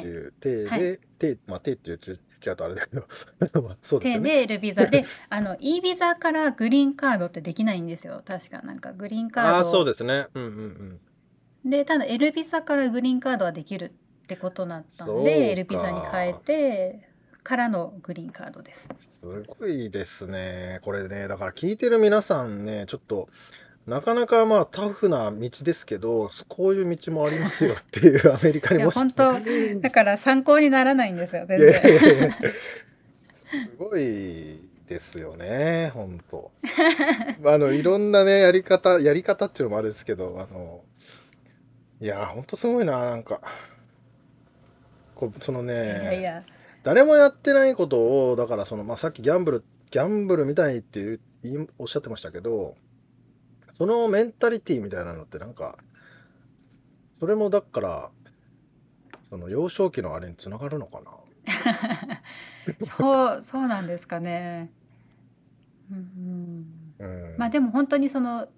るっていう体で、そうですね。はい。体、まあ体っていう中違うとあれだけどそうですよね。手で L ビザであの E ビザからグリーンカードってできないんですよ、確か。なんかグリーンカード、あーそうですね、うんうんうん、でただ L ビザからグリーンカードはできるってことになったので L ビザに変えてからのグリーンカードです。すごいですねこれね。だから聞いてる皆さんね、ちょっとなかなかまあタフな道ですけど、こういう道もありますよっていうアメリカにもし本当だから参考にならないんですよ全然。いやいやいや、すごいですよね本当。あのいろんなねやり方やり方っていうのもあるんですけど、あのいや本当すごいな、なんかこうそのね、いやいや誰もやってないことをだからその、まあ、さっきギャンブルギャンブルみたいっていうおっしゃってましたけど。そのメンタリティみたいなのってなんかそれもだからその幼少期のあれにつながるのかな。そうそうなんですかね、うんうん、まあでも本当にその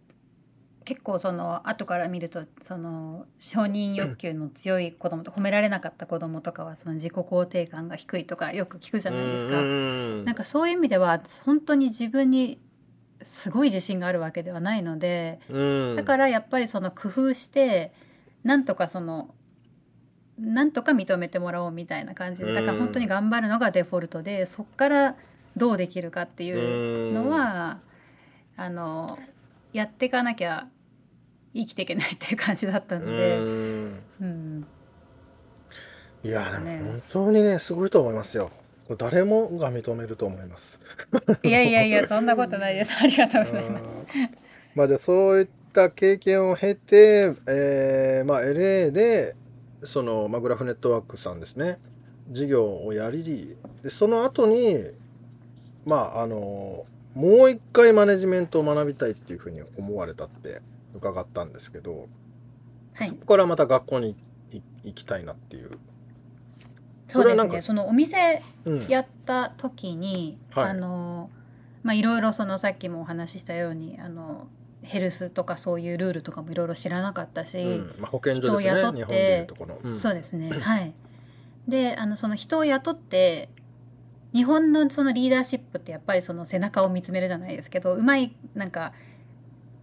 結構その後から見るとその承認欲求の強い子供と褒められなかった子供とかはその自己肯定感が低いとかよく聞くじゃないですか。なんかそういう意味では本当に自分にすごい自信があるわけではないので、うん、だからやっぱりその工夫してなんとかそのなんとか認めてもらおうみたいな感じで、だから本当に頑張るのがデフォルトで、そっからどうできるかっていうのは、うん、あのやっていかなきゃ生きていけないっていう感じだったので、うん、うん、いやでも本当にねすごいと思いますよ。誰もが認めると思います。いやいやいやそんなことないです。ありがとうございます。まあじゃあそういった経験を経て、えー、まあ エルエー でその、まあ、グラフネットワークさんですね事業をやり、でその後にまああのもう一回マネジメントを学びたいっていうふうに思われたって伺ったんですけど、はい、そこからまた学校に行きたいなっていう。そうですね、そのお店やった時に、うん、はい、あのまあ、いろいろそのさっきもお話ししたようにあのヘルスとかそういうルールとかもいろいろ知らなかったし、うん、まあ、保健所ですね人を雇って日本でいうとこの、うん、そうですね、はい、であのその人を雇って日本のそのリーダーシップってやっぱりその背中を見つめるじゃないですけど、うまいなんか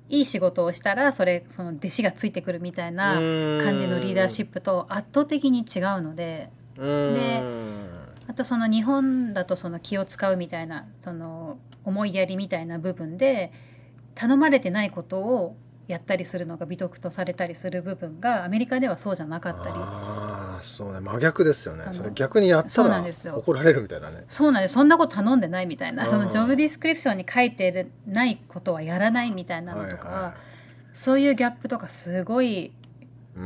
いい仕事をしたらそれその弟子がついてくるみたいな感じのリーダーシップと圧倒的に違うので。であとその日本だとその気を使うみたいなその思いやりみたいな部分で頼まれてないことをやったりするのが美徳とされたりする部分がアメリカではそうじゃなかったり。あ、そうね、真逆ですよね。それ逆にやったら怒られるみたいなね。そうなんです。そんなこと頼んでないみたいな、そのジョブディスクリプションに書いてないことはやらないみたいなのとか、はいはい、そういうギャップとかすごい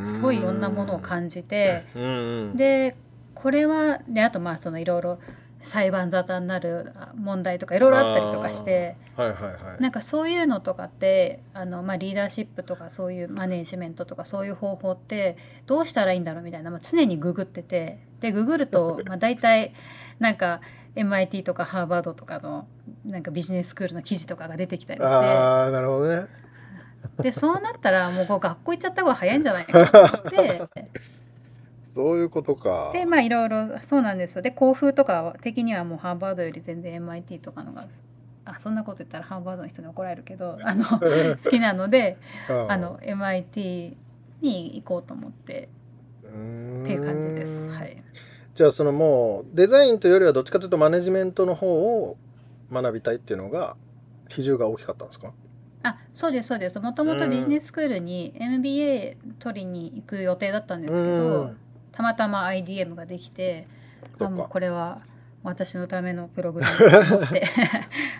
すごいいろんなものを感じて、うんうん、でこれはであとまあそのいろいろ裁判沙汰になる問題とかいろいろあったりとかして、はいはいはい、なんかそういうのとかってあの、まあ、リーダーシップとかそういうマネジメントとかそういう方法ってどうしたらいいんだろうみたいな、まあ、常にググってて、でググるとまあ大体なんか エムアイティー とかハーバードとかのなんかビジネススクールの記事とかが出てきたりして、あーなるほどね。でそうなったらもうこう学校行っちゃった方が早いんじゃないかと思ってそういうことか。でまあいろいろそうなんですよ。で校風とか的にはもうハーバードより全然 エムアイティー とかのが、あそんなこと言ったらハーバードの人に怒られるけどあの好きなのであの エムアイティー に行こうと思ってっていう感じです。はい、じゃあそのもうデザインというよりはどっちかというとマネジメントの方を学びたいっていうのが比重が大きかったんですか？あ、そうですそうです。もともとビジネススクールに エムビーエー 取りに行く予定だったんですけど、たまたま アイディーエム ができて、あもうこれは私のためのプログラムを持って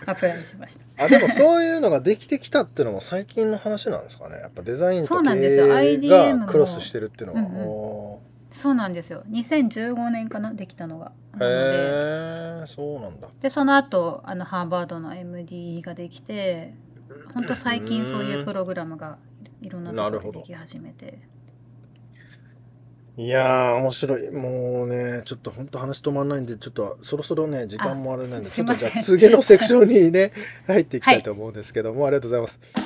アプライしました。あ、でもそういうのができてきたっていうのも最近の話なんですかね。やっぱデザインと経営がクロスしてるっていうのが、うんうん、そうなんですよ。にせんじゅうごねんかな、できたのが。へえ、そうなんだ。でその後あのハーバードの エムディーイー ができて、本当最近そういうプログラムがいろんなところででき始めて。いやー面白い。もうねちょっと本当話止まらないんで、ちょっとそろそろね時間もあれなんで、ちょっとじゃあ次のセクションにね入っていきたいと思うんですけども、はい、ありがとうございます。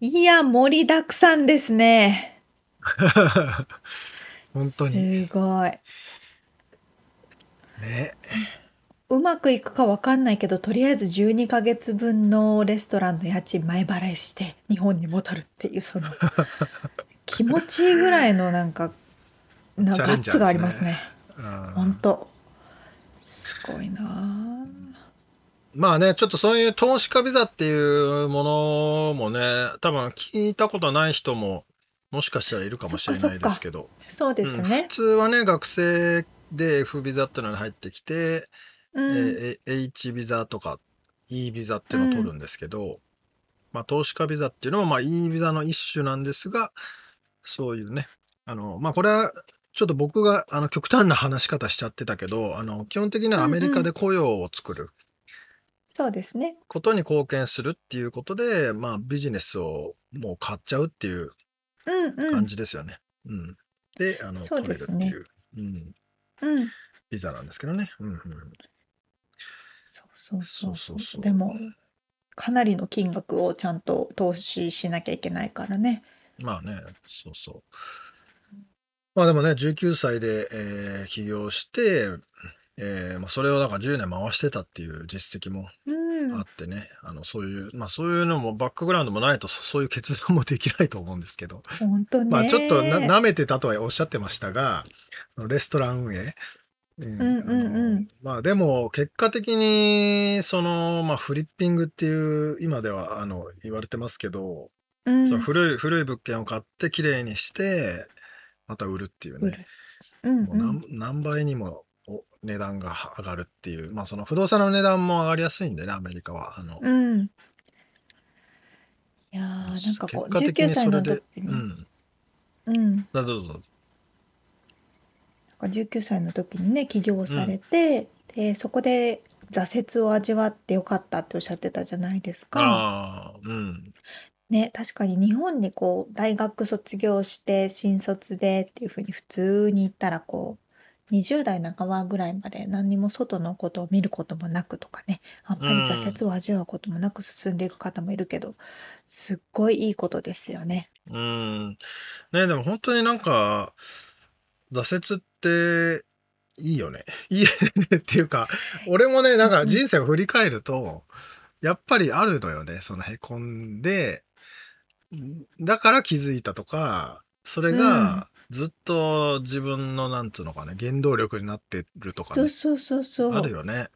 いや盛りだくさんですね。本当にすごい、ね、うまくいくか分かんないけど、とりあえずじゅうにかげつぶんのレストランの家賃前払いして日本に戻るっていう、その気持ちいいぐらいのなんかなガッツがありますね。本当すごいな。まあね、ちょっとそういう投資家ビザっていうものもね、多分聞いたことない人ももしかしたらいるかもしれないですけど、そっかそっか、そうですね、うん、普通はね学生で F ビザっていうのに入ってきて、うんえー、H ビザとか E ビザっていうのを取るんですけど、うんまあ、投資家ビザっていうのもまあ E ビザの一種なんですが、そういうねあの、まあ、これはちょっと僕があの極端な話し方しちゃってたけど、あの基本的にはアメリカで雇用を作る、うんうんそうですね、ことに貢献するっていうことで、まあ、ビジネスをもう買っちゃうっていう感じですよね、うんうんうん、であのそうですね、取れるっていう、うんうん、ビザなんですけどね、うんうん、そうそうそうそう。でもかなりの金額をちゃんと投資しなきゃいけないからね。まあねそうそう。まあでもねじゅうきゅうさいで、えー、起業してえーまあ、それをなんかじゅうねん回してたっていう実績もあってね、うん、あのそういう、まあ、そういうのもバックグラウンドもないとそういう決断もできないと思うんですけど、本当ね、まあ、ちょっとな舐めてたとはおっしゃってましたが、レストラン運営、うんうんうんうん、まあでも結果的にその、まあ、フリッピングっていう今ではあの言われてますけど、うん、その古い古い物件を買ってきれいにしてまた売るっていうね、うんうん、もう 何, 何倍にも値段が上がるっていう、まあその不動産の値段も上がりやすいんでねアメリカはあの、うん、いやなんかこうじゅうきゅうさいの時に、うんうん、どうぞどうぞ。なんかじゅうきゅうさいの時にね起業されて、うん、でそこで挫折を味わってよかったっておっしゃってたじゃないですか。あ、うんね、確かに日本にこう大学卒業して新卒でっていう風に普通に行ったらこうにじゅう代半ばぐらいまで何にも外のことを見ることもなくとかね、あんまり挫折を味わうこともなく進んでいく方もいるけど、すっごいいいことですよね。うん、ね、でも本当になんか挫折っていいよねいいっていうか、俺もねなんか人生を振り返るとやっぱりあるのよね、そのへこんでだから気づいたとか、それが、うんずっと自分のなんつうのかね原動力になってるとかね、そうそうそうあるよね、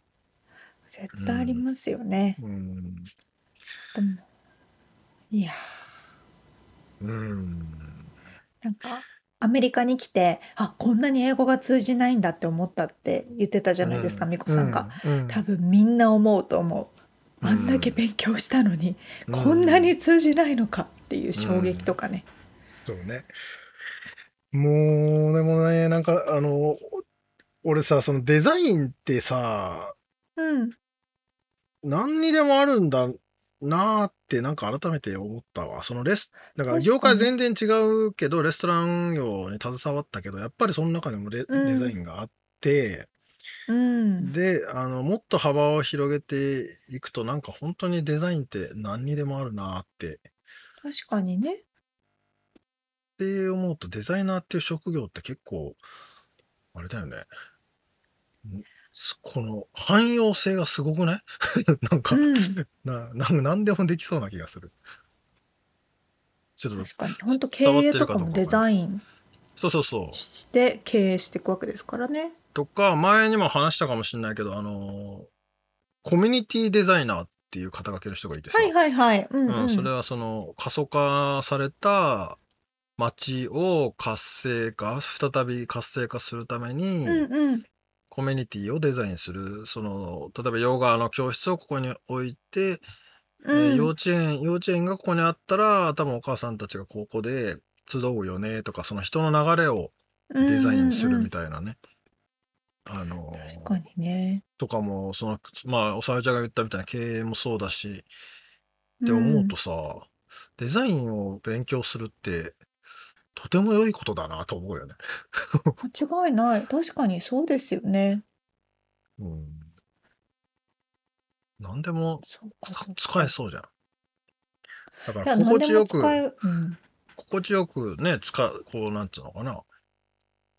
絶対ありますよね、うん、でもいやうんなんかアメリカに来てあこんなに英語が通じないんだって思ったって言ってたじゃないですか、うん、美子さんが、うんうん、多分みんな思うと思う、あんだけ勉強したのに、うん、こんなに通じないのかっていう衝撃とかね、うんうん、そうね。もうでもねなんかあの俺さそのデザインってさ、うん、何にでもあるんだなってなんか改めて思ったわ。そのレスだから業界全然違うけどレストラン運用に携わったけどやっぱりその中でも デ,、うん、デザインがあって、うん、であのもっと幅を広げていくとなんか本当にデザインって何にでもあるなって確かにねって思うと、デザイナーっていう職業って結構あれだよね、この汎用性がすごくないなんか、うん、なな何でもできそうな気がする。ちょっと確かに本当経営とかもデザインそうそうそうして経営していくわけですからね。とか前にも話したかもしれないけど、あのコミュニティデザイナーっていう肩書きの人がいてさ、はいはいはい、うんうんうん、それはその過疎化された町を活性化、再び活性化するために、うんうん、コミュニティをデザインする。その例えばヨガの教室をここに置いて、うんえー、幼稚園幼稚園がここにあったら多分お母さんたちがここで集うよねとか、その人の流れをデザインするみたいなね、うんうん、あの確かにねとかもその、まあおさゆちゃんが言ったみたいな経営もそうだしって思うとさ、うん、デザインを勉強するってとても良いことだなと思うよね間違いない。確かにそうですよね、うん、何でも使えそうじゃん。だから心地よく、うん、心地よくね使う、こうなんていうのかな、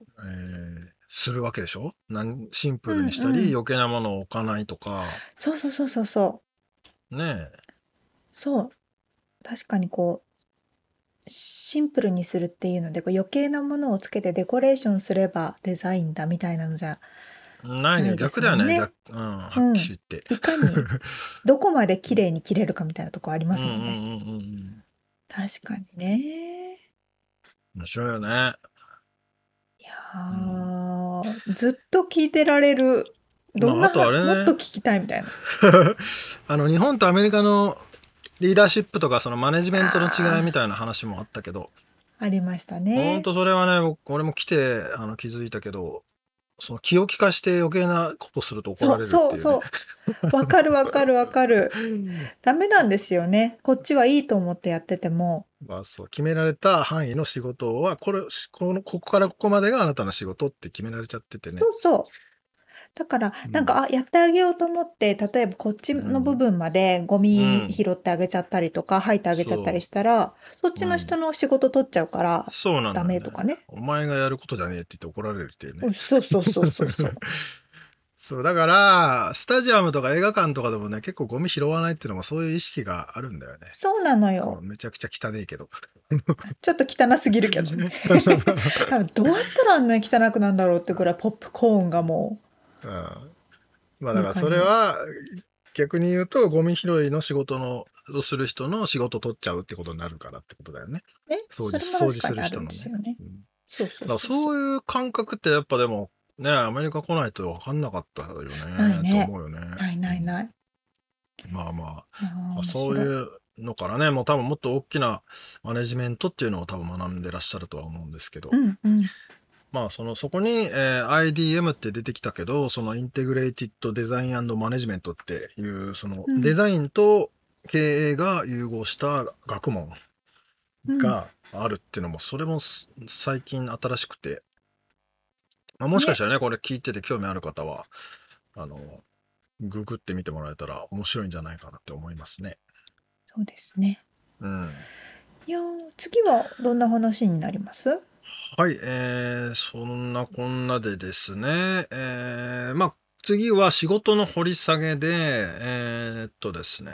えー、するわけでしょ。何シンプルにしたり、うんうん、余計なものを置かないとか。そうそうそうそうそうねえ、そう確かにこうシンプルにするっていうので、こう余計なものをつけてデコレーションすればデザインだみたいなのじゃないですよね。逆だよね、逆、うん、はっきりって、うん、いかにどこまで綺麗に切れるかみたいなとこありますもんね、うんうんうんうん、確かにね。面白いよね。いやー、うん、ずっと聞いてられる。どんな、まああとあれね、もっと聞きたいみたいなあの日本とアメリカのリーダーシップとかそのマネジメントの違いみたいな話もあったけど、 あ, ありましたね。本当それはね、僕俺も来てあの気づいたけど、その気を利かして余計なことすると怒られるっていう、ね、そうそうそうわかるわかるわかるダメなんですよね。こっちはいいと思ってやってても、まあ、そう決められた範囲の仕事はこれこのここからここまでがあなたの仕事って決められちゃっててね。そうそう、だからなんか、うん、あやってあげようと思って例えばこっちの部分までゴミ拾ってあげちゃったりとか、うん、吐いてあげちゃったりしたら そ, そっちの人の仕事取っちゃうから、うん、そうなんだ、ね、ダメとかね、お前がやることじゃねえって言って怒られるっていうね。そうそうそうそうそうそうだからスタジアムとか映画館とかでもね結構ゴミ拾わないっていうのもそういう意識があるんだよね。そうなのよ。めちゃくちゃ汚いけどちょっと汚すぎるけどねどうやったらあんなに汚くなんだろうってくらいポップコーンがもう、うん、まあだからそれは逆に言うとゴミ拾いの仕事のをする人の仕事取っちゃうってことになるからってことだよね。え掃除、掃除する人のね。そういう感覚ってやっぱでもねアメリカ来ないと分かんなかったよね。ないね。と思うよね。ないないない。まあまあ、あそういうのからね、もう多分もっと大きなマネジメントっていうのを多分学んでらっしゃるとは思うんですけど。うんうん。まあ、そのそこに、えー、アイディーエム って出てきたけど、そのインテグレイティッドデザイン&マネジメントっていうそのデザインと経営が融合した学問があるっていうのも、それも最近新しくて、まあ、もしかしたらねこれ聞いてて興味ある方はあのググってみてもらえたら面白いんじゃないかなって思いますね。そうですね、うん、いや次はどんな話になります？はい、えー、そんなこんなでですね、えー、まあ次は仕事の掘り下げで、えー、っとですね、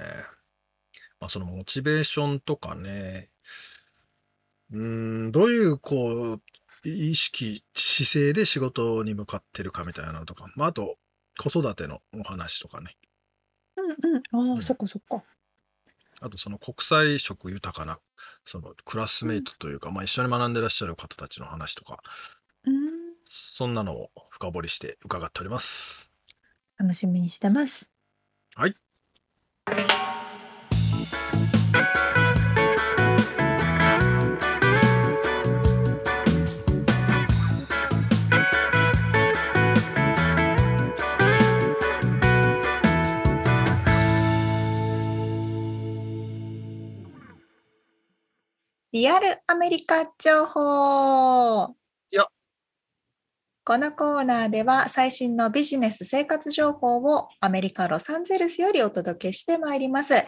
まあ、そのモチベーションとかね、うーん、どういうこう意識姿勢で仕事に向かってるかみたいなのとか、まあ、あと子育てのお話とかね。うんうん、ああ、うん、そっかそっか。あとその国際色豊かなそのクラスメイトというか、うん、まあ、一緒に学んでらっしゃる方たちの話とか、うん、そんなのを深掘りして伺っております。楽しみにしてます。はい、リアルアメリカ情報。よ。このコーナーでは最新のビジネス生活情報をアメリカロサンゼルスよりお届けしてまいります、え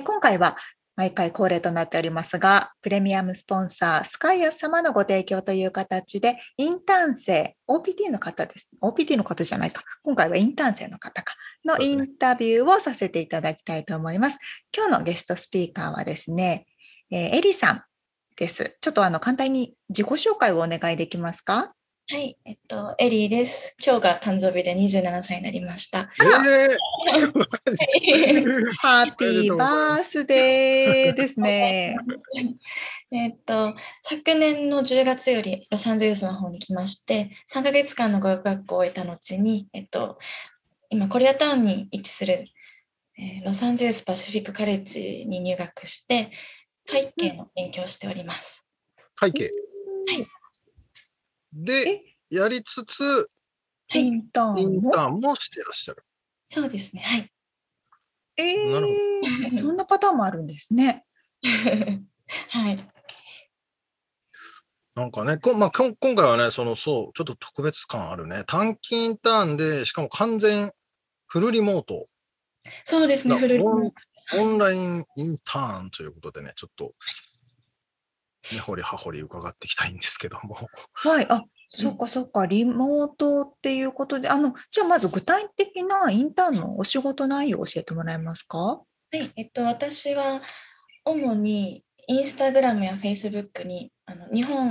ー、今回は毎回恒例となっておりますが、プレミアムスポンサースカイア様のご提供という形でインターン生 オーピーティー の方です。 オーピーティー の方じゃないか、今回はインターン生の方かのインタビューをさせていただきたいと思います。今日のゲストスピーカーはですね、えー、エリさん、です。ちょっとあの簡単に自己紹介をお願いできますか？はい、えっと、エリーです。今日が誕生日でにじゅうななさいになりました。えー、ハッピーバースデーですね。えっと、昨年のじゅうがつよりロサンゼルスの方に来まして、さんかげつかんの語学学校を終えた後に、えっと、今コリアタウンに位置する、えー、ロサンゼルスパシフィックカレッジに入学して、会計の勉強をしております。会計。はい。でやりつつ、はい、インターンインターンもしてらっしゃる。そうですね。はい。えー、なるほど。そんなパターンもあるんですね。はい。なんかね、こまあ、今回はね、そのそうちょっと特別感あるね。短期インターンでしかも完全フルリモート。そうですね。フルリモート。オンラインインターンということでね、ちょっと。根掘り葉掘り伺っていきたいんですけども。はい、あ、そうかそうか、リモートっていうことで、あのじゃあまず具体的なインターンのお仕事内容を教えてもらえますか？はい、えっと私は主にインスタグラムやフェイスブックにあの日本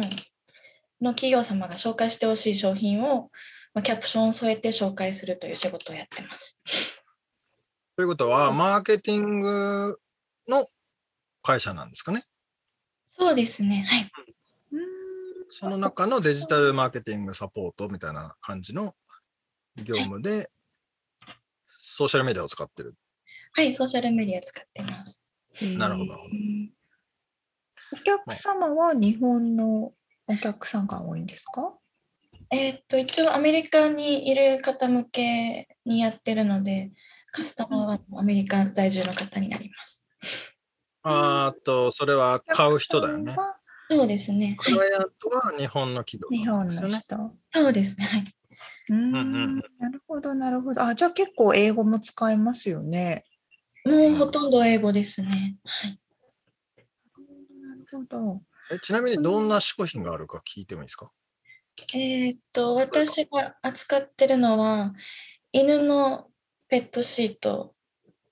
の企業様が紹介してほしい商品を、まあ、キャプションを添えて紹介するという仕事をやってます。ということは、うん、マーケティングの会社なんですかね？そうですね、はい。その中のデジタルマーケティングサポートみたいな感じの業務で、はい、ソーシャルメディアを使ってる。はい、ソーシャルメディアを使ってます。なるほど。お客様は日本のお客さんが多いんですか？えー、っと一応アメリカにいる方向けにやってるので、カスタマーはアメリカ在住の方になります。あとそれは買う人だよね。そうですね。クライアントは日本の企業ですよね。日本の人。そうですね。はい。うんうんうん。なるほどなるほど。あ、じゃあ結構英語も使えますよね。もうほとんど英語ですね。はい。なるほど。え、ちなみにどんな商品があるか聞いてもいいですか？えー、っと私が扱ってるのは犬のペットシート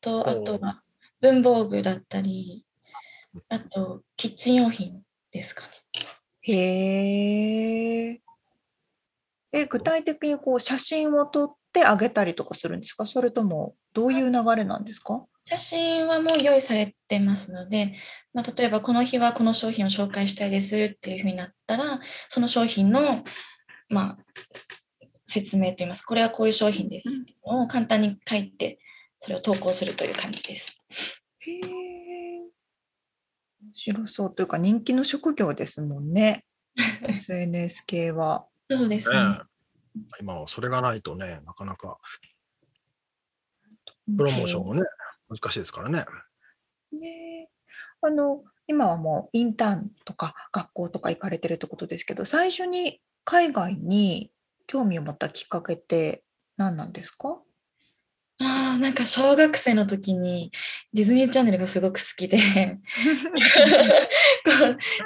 とあとは文房具だったり。あとキッチン用品ですかね。へえ。え、具体的にこう写真を撮ってあげたりとかするんですか？それともどういう流れなんですか？写真はもう用意されてますので、まあ、例えばこの日はこの商品を紹介したいですっていうふうになったら、その商品の、まあ、説明といいますか、これはこういう商品ですっていうのを簡単に書いてそれを投稿するという感じです。へえ。面白そうというか人気の職業ですもんね。エスエヌエス 系は。そうですね。今はそれがないとね、なかなかプロモーションもね、難しいですからね。ね、あの今はもうインターンとか学校とか行かれてるってことですけど、最初に海外に興味を持ったきっかけって何なんですか？あ、なんか小学生の時にディズニーチャンネルがすごく好きで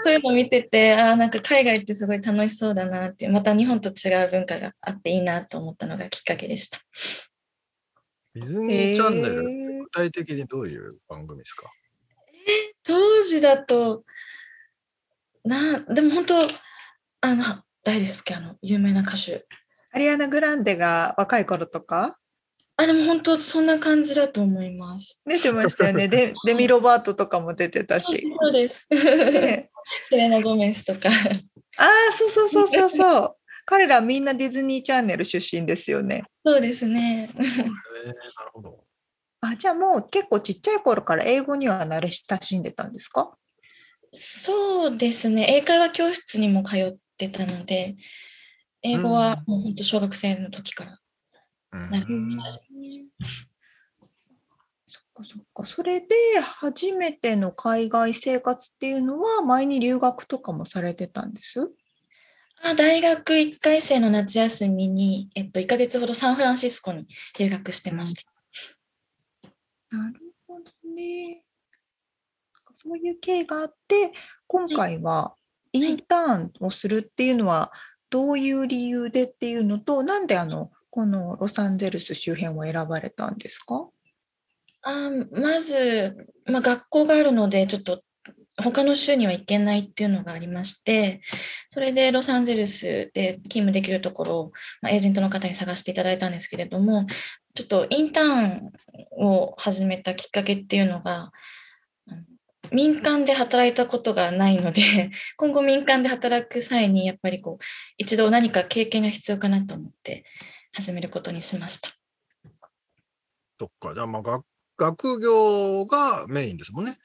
そういうのを見てて、あ、なんか海外ってすごい楽しそうだなって、また日本と違う文化があっていいなと思ったのがきっかけでした。ディズニーチャンネル、えー、具体的にどういう番組ですか？えー、当時だとな、でも本当あの誰ですっけ、あの有名な歌手アリアナ・グランデが若い頃とか。あ、でも本当そんな感じだと思います。出てましたよね。デ, デミロバートとかも出てたし。そうです。ね、セレナ・ゴメスとか。ああ、そうそうそうそうそう。彼らみんなディズニーチャンネル出身ですよね。そうですね。えー、なるほど。あ、じゃあもう結構ちっちゃい頃から英語には慣れ親しんでたんですか？そうですね。英会話教室にも通ってたので、英語はもう本当小学生の時から。なるほど。うん、そっかそっか。それで初めての海外生活っていうのは、前に留学とかもされてたんです？あ、大学いっかい生の夏休みに、えっと、いっかげつほどサンフランシスコに留学してました。うん、なるほどね。そういう経緯があって今回はインターンをするっていうのはどういう理由でっていうのと、なんであのこのロサンゼルス周辺を選ばれたんですか？あ、まず、まあ、学校があるのでちょっと他の州には行けないっていうのがありまして、それでロサンゼルスで勤務できるところを、まあ、エージェントの方に探していただいたんですけれども、ちょっとインターンを始めたきっかけっていうのが、民間で働いたことがないので、今後民間で働く際にやっぱりこう一度何か経験が必要かなと思って始めることにしました。どっか、じゃあまあ 学, 学業がメインですもんね。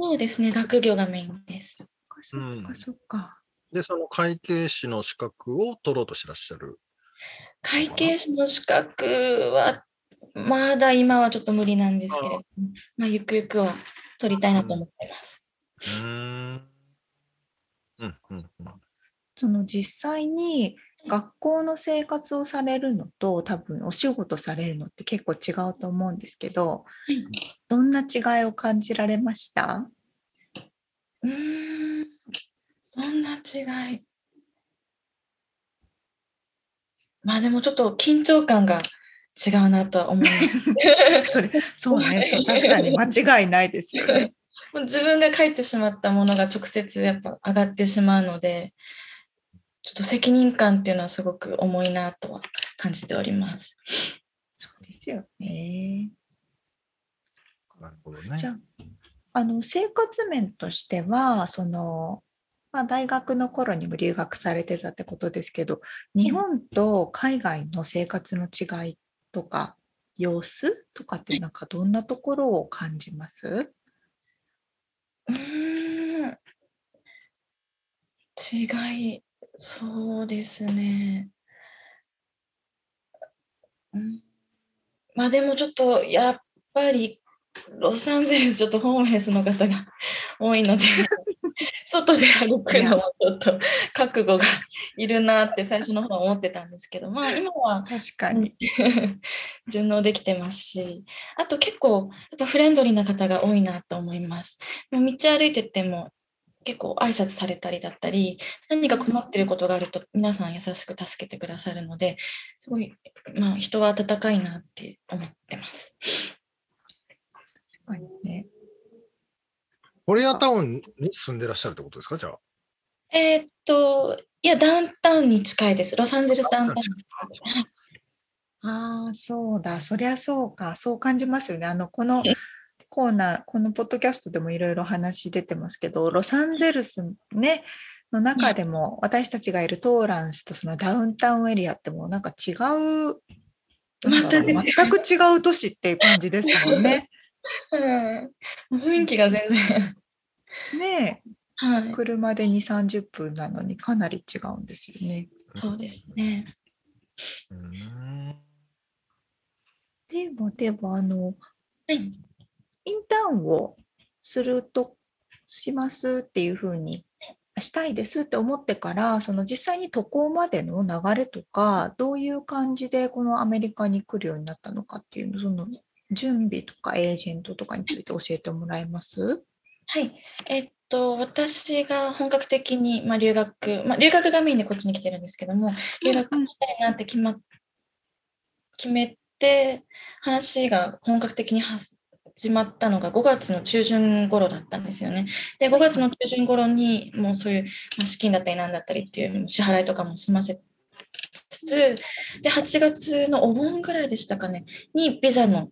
そうですね、学業がメインです。そっかそっか。で、その会計士の資格を取ろうとしてらっしゃる。会計士の資格はまだ今はちょっと無理なんですけれども、まあ、ゆくゆくは取りたいなと思っています。うんうんうん、その実際に学校の生活をされるのと多分お仕事されるのって結構違うと思うんですけど、うん、どんな違いを感じられました？うーん、どんな違い？まあでもちょっと緊張感が違うなとは思います。それ、そうね、そう、確かに間違いないですよね。もう自分が書いてしまったものが直接やっぱ上がってしまうので、ちょっと責任感っていうのはすごく重いなとは感じております。そうですよね。なるほどね。じゃあ、あの生活面としてはその。まあ、大学の頃にも留学されてたってことですけど、日本と海外の生活の違いとか様子とかってなんかどんなところを感じます？うーん、違い、そうですね、うん、まあでもちょっとやっぱりロサンゼルスちょっとホームレスの方が多いので外で歩くのはちょっと覚悟がいるなって最初の方は思ってたんですけど、まあ今は確かに順応できてますし、あと結構やっぱフレンドリーな方が多いなと思います。もう道歩いてても結構挨拶されたりだったり、何か困ってることがあると皆さん優しく助けてくださるので、すごい、まあ、人は温かいなって思ってます。確かにね。コリアタウンに住んでらっしゃるってことですか？じゃあ、えー、っといやダウンタウンに近いです。ロサンゼルスダウンタウン。ああ、そうだ、そりゃそうか、そう感じますよね。あのこのコーナー、このポッドキャストでもいろいろ話出てますけど、ロサンゼルスねの中でも私たちがいるトーランスとそのダウンタウンエリアってもうなんか違う、またね、全く違う都市っていう感じですもんね。うん、雰囲気が全然ねえ、はい、車で に,さんじゅっぷん 分なのにかなり違うんですよね。そうですね。うん、でもでもあの、はい、インターンをするとしますっていうふうにしたいですって思ってから、その実際に渡航までの流れとかどういう感じでこのアメリカに来るようになったのかっていうの、その準備とかエージェントとかについて教えてもらえます？はい、えっと私が本格的に、まあ、留学、まあ、留学がメインでこっちに来てるんですけども、留学したいなって決まっ、決めて話が本格的に始まったのがごがつの中旬頃だったんですよね。で、ごがつの中旬頃にもうそういう、まあ、資金だったり何だったりっていう支払いとかも済ませてつつで、はちがつのお盆ぐらいでしたかねにビザの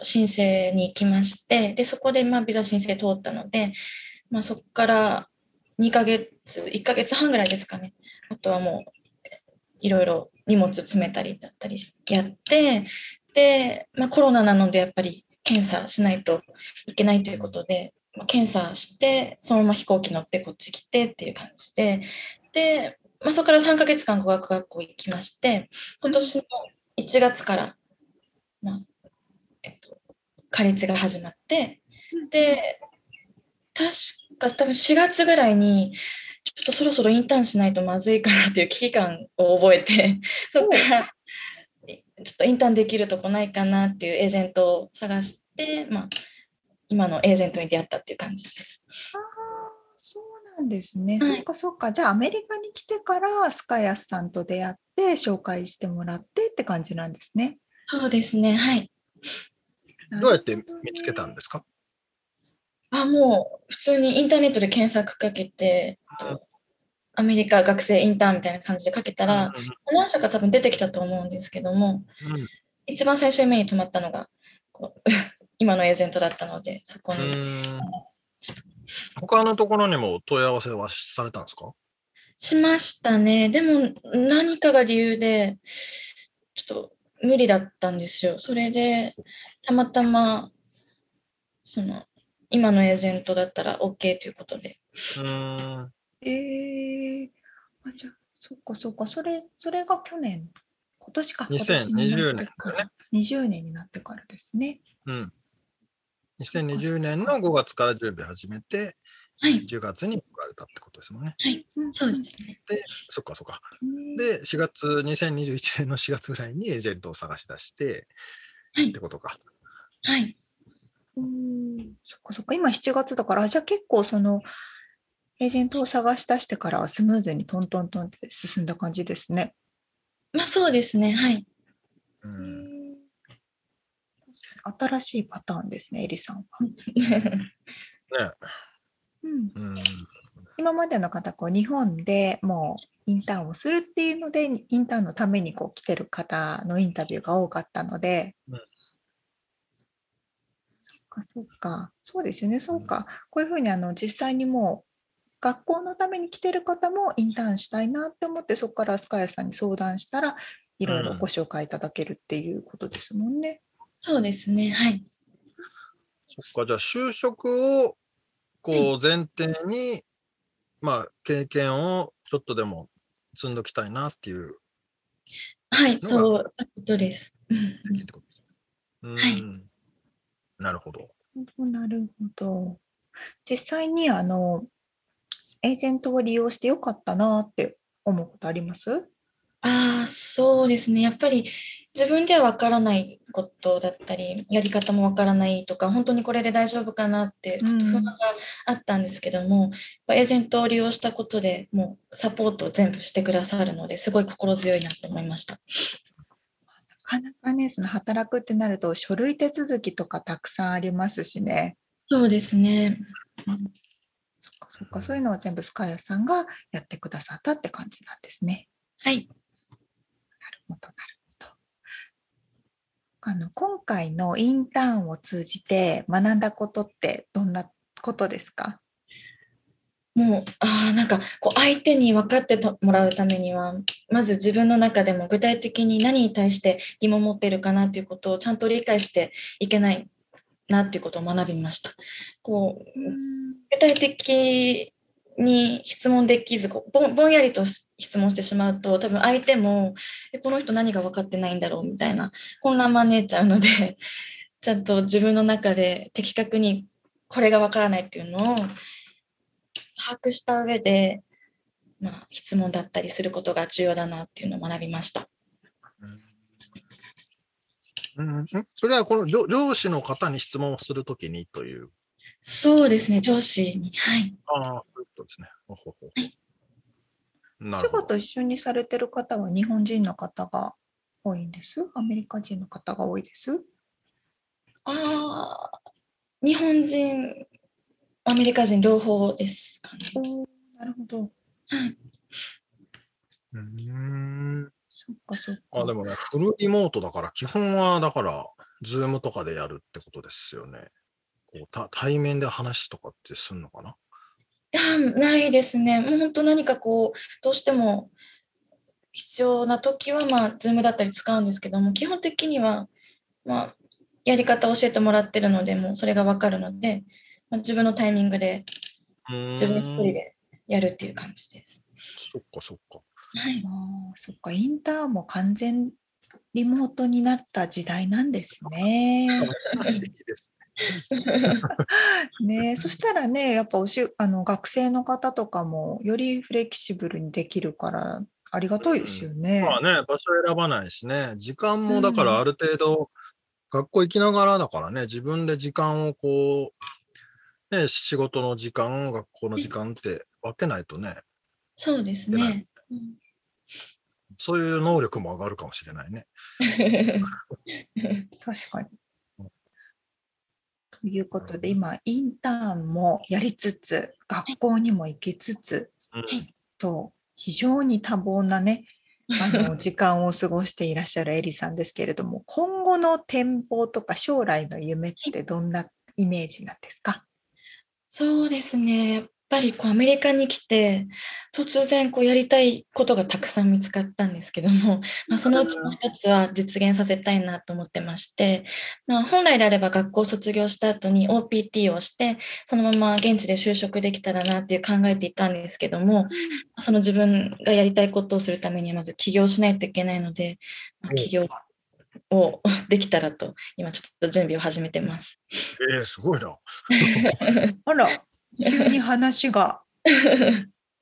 申請に行きまして、でそこでまあビザ申請通ったので、まあ、そこからにかげついっかげつはんぐらいですかね、あとはもういろいろ荷物詰めたりだったりやって、で、まあ、コロナなのでやっぱり検査しないといけないということで、まあ、検査してそのまま飛行機乗ってこっち来てっていう感じで、で、まあ、そこからさんかげつかん語学学校行きまして、今年のいちがつから、まあえっと、カレッジが始まって、で確か多分しがつぐらいにちょっとそろそろインターンしないとまずいかなっていう危機感を覚えて、そこからちょっとインターンできるとこないかなっていうエージェントを探して、まあ、今のエージェントに出会ったっていう感じです。あ、そうなんですね、はい、そっかそっか。じゃあアメリカに来てからスカヤスさんと出会って紹介してもらってって感じなんですね。そうですね、はい。どうやって見つけたんですか？あ、もう普通にインターネットで検索かけて、アメリカ学生インターンみたいな感じでかけたら、何社か多分出てきたと思うんですけども、うん、一番最初に目に留まったのがこう今のエージェントだったので、そこに。他のところにも問い合わせはされたんですか？しましたね。でも何かが理由でちょっと無理だったんですよ。それでたまたまその今のエージェントだったら OK ということで。うーん、えー、あ、じゃあそっかそっか、それそれが去年、今年か、にせんにじゅうねんからにじゅうねんになってからですね。うん。にせんにじゅうねんのごがつから準備始めて、はい、じゅうがつに送られたってことですもんね。はい、うん、そうですね。で、そっかそっか。で、しがつ、にせんにじゅういちねんのしがつぐらいにエージェントを探し出して、はい、ってことか。はい。うーん、そっかそっか。今しちがつだから、じゃあ結構そのエージェントを探し出してからはスムーズにトントントンって進んだ感じですね。まあそうですね、はい。うん。新しいパターンですね、エリさんは。ね、うんうん、今までの方、こう日本でもうインターンをするっていうので、インターンのためにこう来てる方のインタビューが多かったので、うん、そっかそっか、そうですよね、そうか、うん、こういうふうにあの実際にもう学校のために来てる方もインターンしたいなって思って、そこからスカヤさんに相談したらいろいろご紹介いただけるっていうことですもんね。うんそうですね、はい。そっか、じゃあ就職をこう前提に、はい、まあ経験をちょっとでも積んどきたいなっていう。はい、そういうことです。うん、はい。なるほど。なるほど。実際にあのエージェントを利用してよかったなって思うことあります？ああ、そうですね。やっぱり自分では分からないことだったり、やり方も分からないとか、本当にこれで大丈夫かなってちょっと不安があったんですけども、うん、エージェントを利用したことでもうサポートを全部してくださるので、すごい心強いなと思いました。なかなかね、その働くってなると書類手続きとかたくさんありますしね。そうですね。うん、そっかそっか、そういうのは全部スカヤさんがやってくださったって感じなんですね。はい。なるほど。あの今回のインターンを通じて学んだことってどんなことですか？もうあなんかこう相手に分かってもらうためには、まず自分の中でも具体的に何に対して疑問を持っているかなということをちゃんと理解していけないなということを学びました。こう具体的に質問できず、こう ぼ, ぼんやりと質問してしまうと、多分相手もこの人何が分かってないんだろうみたいな混乱招いちゃうので、ちゃんと自分の中で的確にこれが分からないっていうのを把握した上で、まあ、質問だったりすることが重要だなっていうのを学びました。うん、それはこの上司の方に質問をするときにという。そうですね、上司に、はい。ああ、そういうことですね。ほほほ。なるほど。お仕事一緒にされてる方は日本人の方が多いんです？アメリカ人の方が多いです？ああ、日本人、アメリカ人両方ですかね。お、なるほど。はい。うーん。そっかそっか。あ、でもね、フルリモートだから、基本はだから、Zoom とかでやるってことですよね。対面で話とかってするのかな？いや、ないですね。もう本当何かこうどうしても必要な時はまあ Zoom だったり使うんですけども、基本的にはまあやり方を教えてもらってるので、もうそれが分かるので、まあ、自分のタイミングで自分一人でやるっていう感じです。そっかそっか。はい。あ、そっか、インターンも完全リモートになった時代なんですね。ね、そしたらね、やっぱおしあの学生の方とかもよりフレキシブルにできるからありがたいですよね。うん、まあね、場所選ばないしね、時間もだからある程度、うん、学校行きながらだからね、自分で時間をこう、ね、仕事の時間、学校の時間って分けないとね。そうですね。うん、そういう能力も上がるかもしれないね。確かに。いうことで、今インターンもやりつつ学校にも行きつつ、はい、と非常に多忙なねあの時間を過ごしていらっしゃるエリさんですけれども、今後の展望とか将来の夢ってどんなイメージなんですか？そうですね、やっぱりこうアメリカに来て突然こうやりたいことがたくさん見つかったんですけども、まあ、そのうちの一つは実現させたいなと思ってまして、まあ、本来であれば学校を卒業した後に オーピーティー をしてそのまま現地で就職できたらなっていう考えていたんですけども、その自分がやりたいことをするためにはまず起業しないといけないので、まあ、起業をできたらと今ちょっと準備を始めてます。えー、すごいなあら急に話が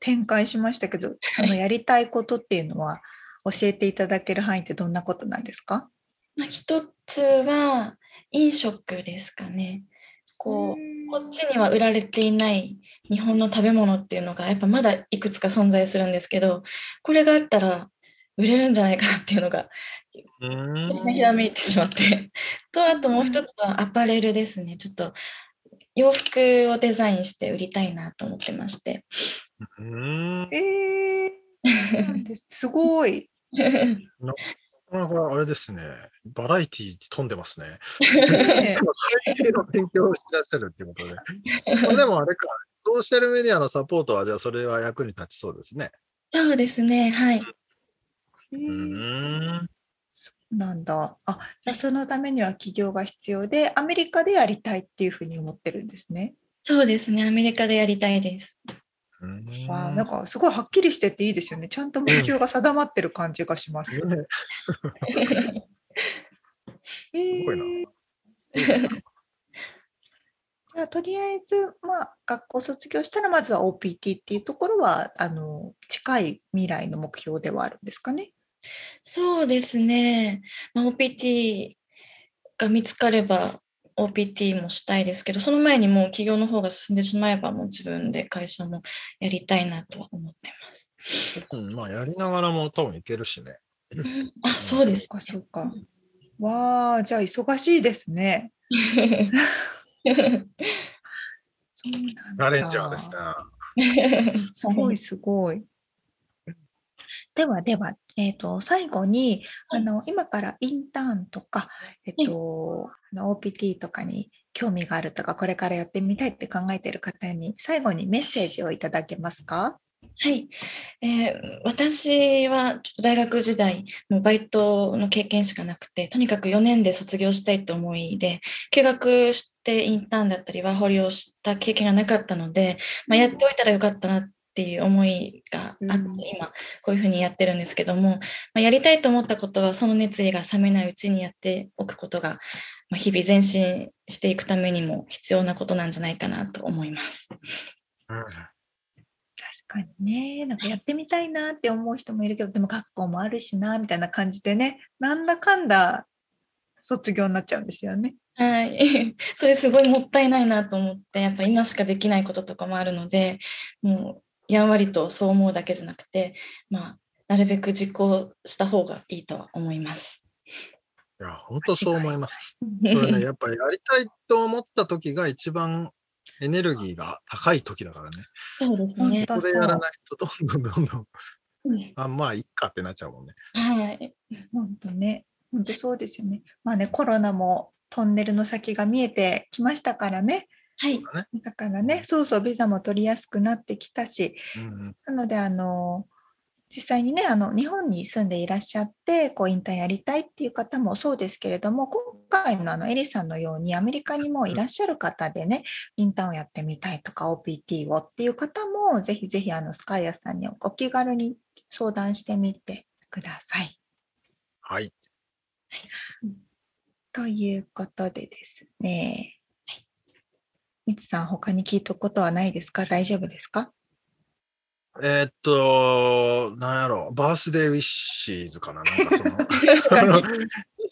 展開しましたけど、そのやりたいことっていうのは教えていただける範囲ってどんなことなんですか？まあ、一つは飲食ですかね。こう、こっちには売られていない日本の食べ物っていうのがやっぱまだいくつか存在するんですけど、これがあったら売れるんじゃないかなっていうのがひらめいてしまってと、あともう一つはアパレルですね。ちょっと洋服をデザインして売りたいなと思ってまして。えー、すごいなかなかあれですね、バラエティに富んでますね。最低の勉強をしてらっしゃるってことで、これでもあれか、ソーシャルメディアのサポートはじゃあそれは役に立ちそうですね。そうですね、はい。うーん、そうなんだ。あ、じゃあそのためには起業が必要で、アメリカでやりたいっていうふうに思ってるんですね。そうですね、アメリカでやりたいです。うーん、わあ、なんかすごいはっきりしてていいですよね。ちゃんと目標が定まってる感じがします。うん、えー、すごいな。じゃあとりあえず、まあ、学校卒業したらまずは オーピーティー っていうところはあの近い未来の目標ではあるんですかね。そうですね、まあ、オーピーティー が見つかれば オーピーティー もしたいですけど、その前にもう起業の方が進んでしまえばもう自分で会社もやりたいなとは思ってます。うん、まあ、やりながらも多分いけるしね。うん、あ、そうですか、そうか。わあ、じゃあ忙しいですね。そうなんだ。チャレンジャーですね。すごいすごい。ではでは、えーと、最後にあの今からインターンとか、えーと、オーピーティー とかに興味があるとか、これからやってみたいって考えている方に最後にメッセージをいただけますか？はい、えー、私はちょっと大学時代もうバイトの経験しかなくて、とにかくよねんで卒業したいって思いで休学してインターンだったりワーホリをした経験がなかったので、まあ、やっておいたらよかったなっていう思いがあって、うん、今こういうふうにやってるんですけども、まあ、やりたいと思ったことはその熱意が冷めないうちにやっておくことが、まあ、日々前進していくためにも必要なことなんじゃないかなと思います。うん、確かにね、なんかやってみたいなって思う人もいるけど、でも学校もあるしなみたいな感じでね、なんだかんだ卒業になっちゃうんですよね。はい、それすごいもったいないなと思って、やっぱ今しかできないこととかもあるので、もうやんわりとそう思うだけじゃなくて、まあ、なるべく実行した方がいいとは思います。いや、本当そう思います。これね、やっぱりやりたいと思った時が一番エネルギーが高い時だからね。そうですね。ここでやらないとどんどんどんどん、うん、あ、まあいっかってなっちゃうもんね。はい。本当ね、本当そうですよね。まあね、コロナもトンネルの先が見えてきましたからね。はい。だからね、そうそう、ビザも取りやすくなってきたし、うんうん、なのであの実際にね、あの日本に住んでいらっしゃってこうインターンやりたいっていう方もそうですけれども、今回 の, あのエリさんのようにアメリカにもいらっしゃる方でね、インターンをやってみたいとか オーピーティー をっていう方もぜひぜひあのスカイアさんにお気軽に相談してみてください。はい、ということでですね、みつさん他に聞いたことはないですか？大丈夫ですか？えー、っと、なんやろう、バースデーウィッシーズかな、なんかその、その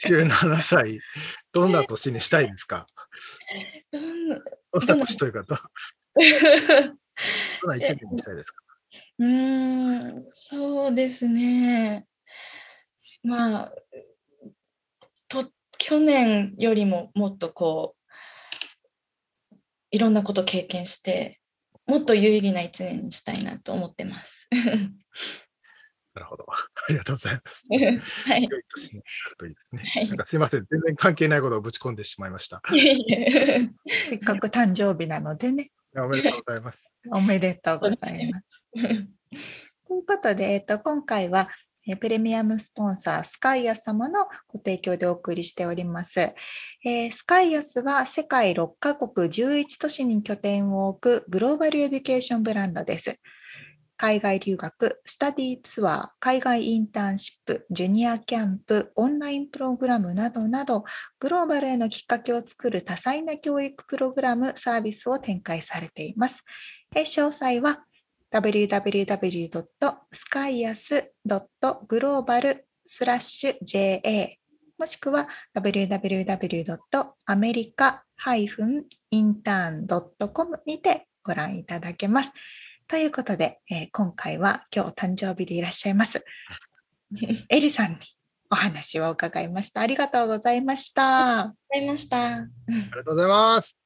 じゅうななさい、どんな年にしたいですか？どんな年というか、どんないちねんにしたいですか？うーん、そうですね。まあと、去年よりももっとこう、いろんなこと経験してもっと有意義ないちねんにしたいなと思ってますなるほど、ありがとうございますはい、良い年になるといいですね、はい、なんかすいません、全然関係ないことをぶち込んでしまいましたせっかく誕生日なのでね、おめでとうございますおめでとうございますということで、えっと、今回はプレミアムスポンサースカイアス様のご提供でお送りしております、えー、スカイアスは世界ろっかこくじゅういちとしに拠点を置くグローバルエデュケーションブランドです。海外留学、スタディツアー、海外インターンシップ、ジュニアキャンプ、オンラインプログラムなどなど、グローバルへのきっかけを作る多彩な教育プログラム、サービスを展開されています。えー、詳細はダブリューダブリューダブリュードットスカイアスドットグローバルスラッシュジェーエー もしくは ダブリューダブリューダブリュードットアメリカハイフンインターンドットコム にてご覧いただけます。ということで、えー、今回は今日誕生日でいらっしゃいますエリさんにお話を伺いました。ありがとうございました。ありがとうございました。ありがとうございます。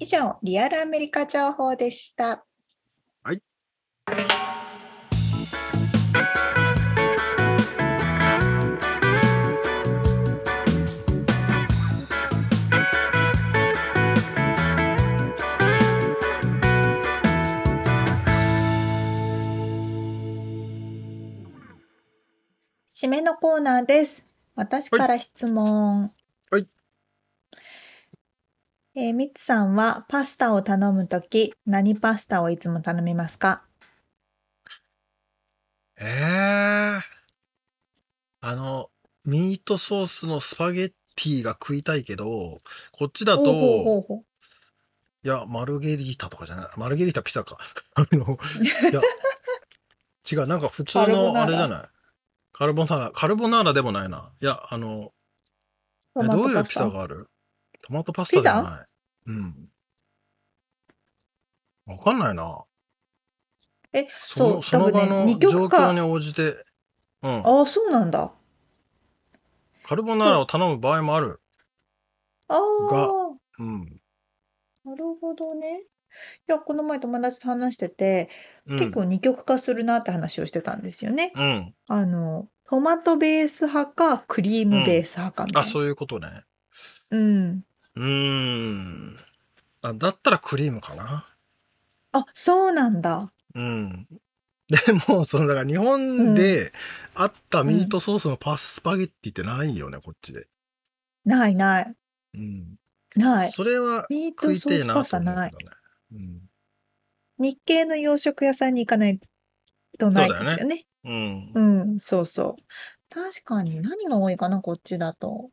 以上、リアルアメリカ情報でした。締めのコーナーです。私から質問、はいはいえー、ミツさんはパスタを頼むとき何パスタをいつも頼みますか？えー、あのミートソースのスパゲッティが食いたいけど、こっちだとほうほうほういやマルゲリータとかじゃない、マルゲリータピザかあのいや違う、なんか普通のあれじゃない、カルボナーラ、カルボナーラでもないな、いやあのえどういうピザがある？トマトパスタじゃない、うん分かんないな。え、そう、その場の状況に応じて、うん、ああそうなんだ。カルボナーラを頼む場合もあるが、あ、うん、なるほどね。いやこの前友達と話してて、うん、結構二極化するなって話をしてたんですよね、うん、あのトマトベース派かクリームベース派かみたいな、うん、あそういうことね、うん、うーんあだったらクリームかな。あそうなんだ。うん、でもそのだから日本であったミートソースのパスパゲッティってないよね、うん、こっちでないない、うん、ない。それは食いてえなと思うんだね、うん、日系の洋食屋さんに行かないとないですよね。そうだよね、うん、うん、そうそう。確かに何が多いかなこっちだと、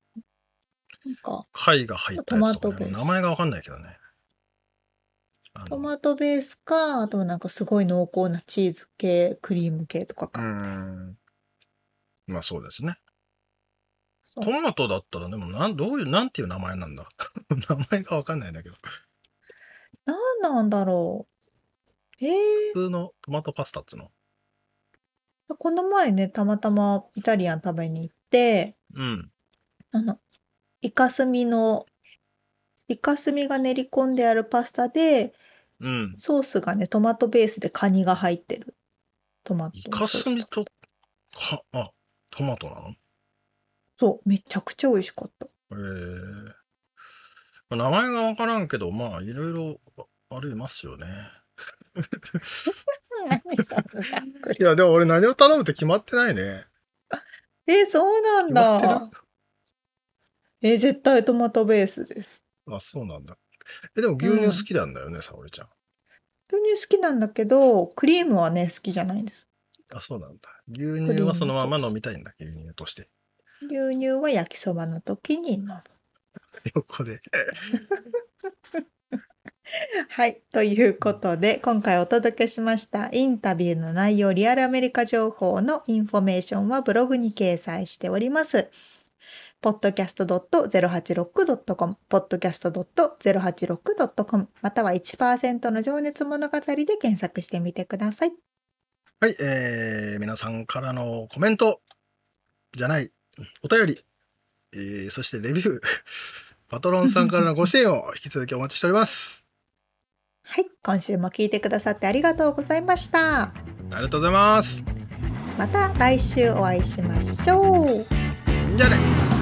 なんか貝が入ったやつとか、ね、名前が分かんないけどね、トマトベースか、あとなんかすごい濃厚なチーズ系クリーム系とかか。うーんまあそうですね。トマトだったらでもなんどういうなんていう名前なんだ名前が分かんないんだけどなんなんだろう。えー、普通のトマトパスタっつのこの前ねたまたまイタリアン食べに行って、うん、あのイカスミのイカスミが練り込んであるパスタで、うん、ソースがねトマトベースでカニが入ってるトマト。イカスミとはあトマトなの？そうめちゃくちゃ美味しかった。えー、名前が分からんけどまあいろいろありますよね。何それいやでも俺何を頼むって決まってないね。えー、そうなんだ。えー、絶対トマトベースです。あそうなんだ。えでも牛乳好きなんだよね、うん、沙織ちゃん牛乳好きなんだけどクリームはね好きじゃないんです。あそうなんだ。牛乳はそのまま飲みたいんだ。牛乳として牛乳は焼きそばの時に飲む横ではいということで今回お届けしましたインタビューの内容、リアルアメリカ情報のインフォメーションはブログに掲載しております。ポッドキャストドットゼロはちろくドットコム ポッドキャストドットゼロはちろくドットコム または いちパーセント の情熱物語で検索してみてください。はい、えー、皆さんからのコメントじゃないお便り、えー、そしてレビューパトロンさんからのご支援を引き続きお待ちしておりますはい、今週も聞いてくださってありがとうございました。ありがとうございます。また来週お会いしましょう。じゃあね。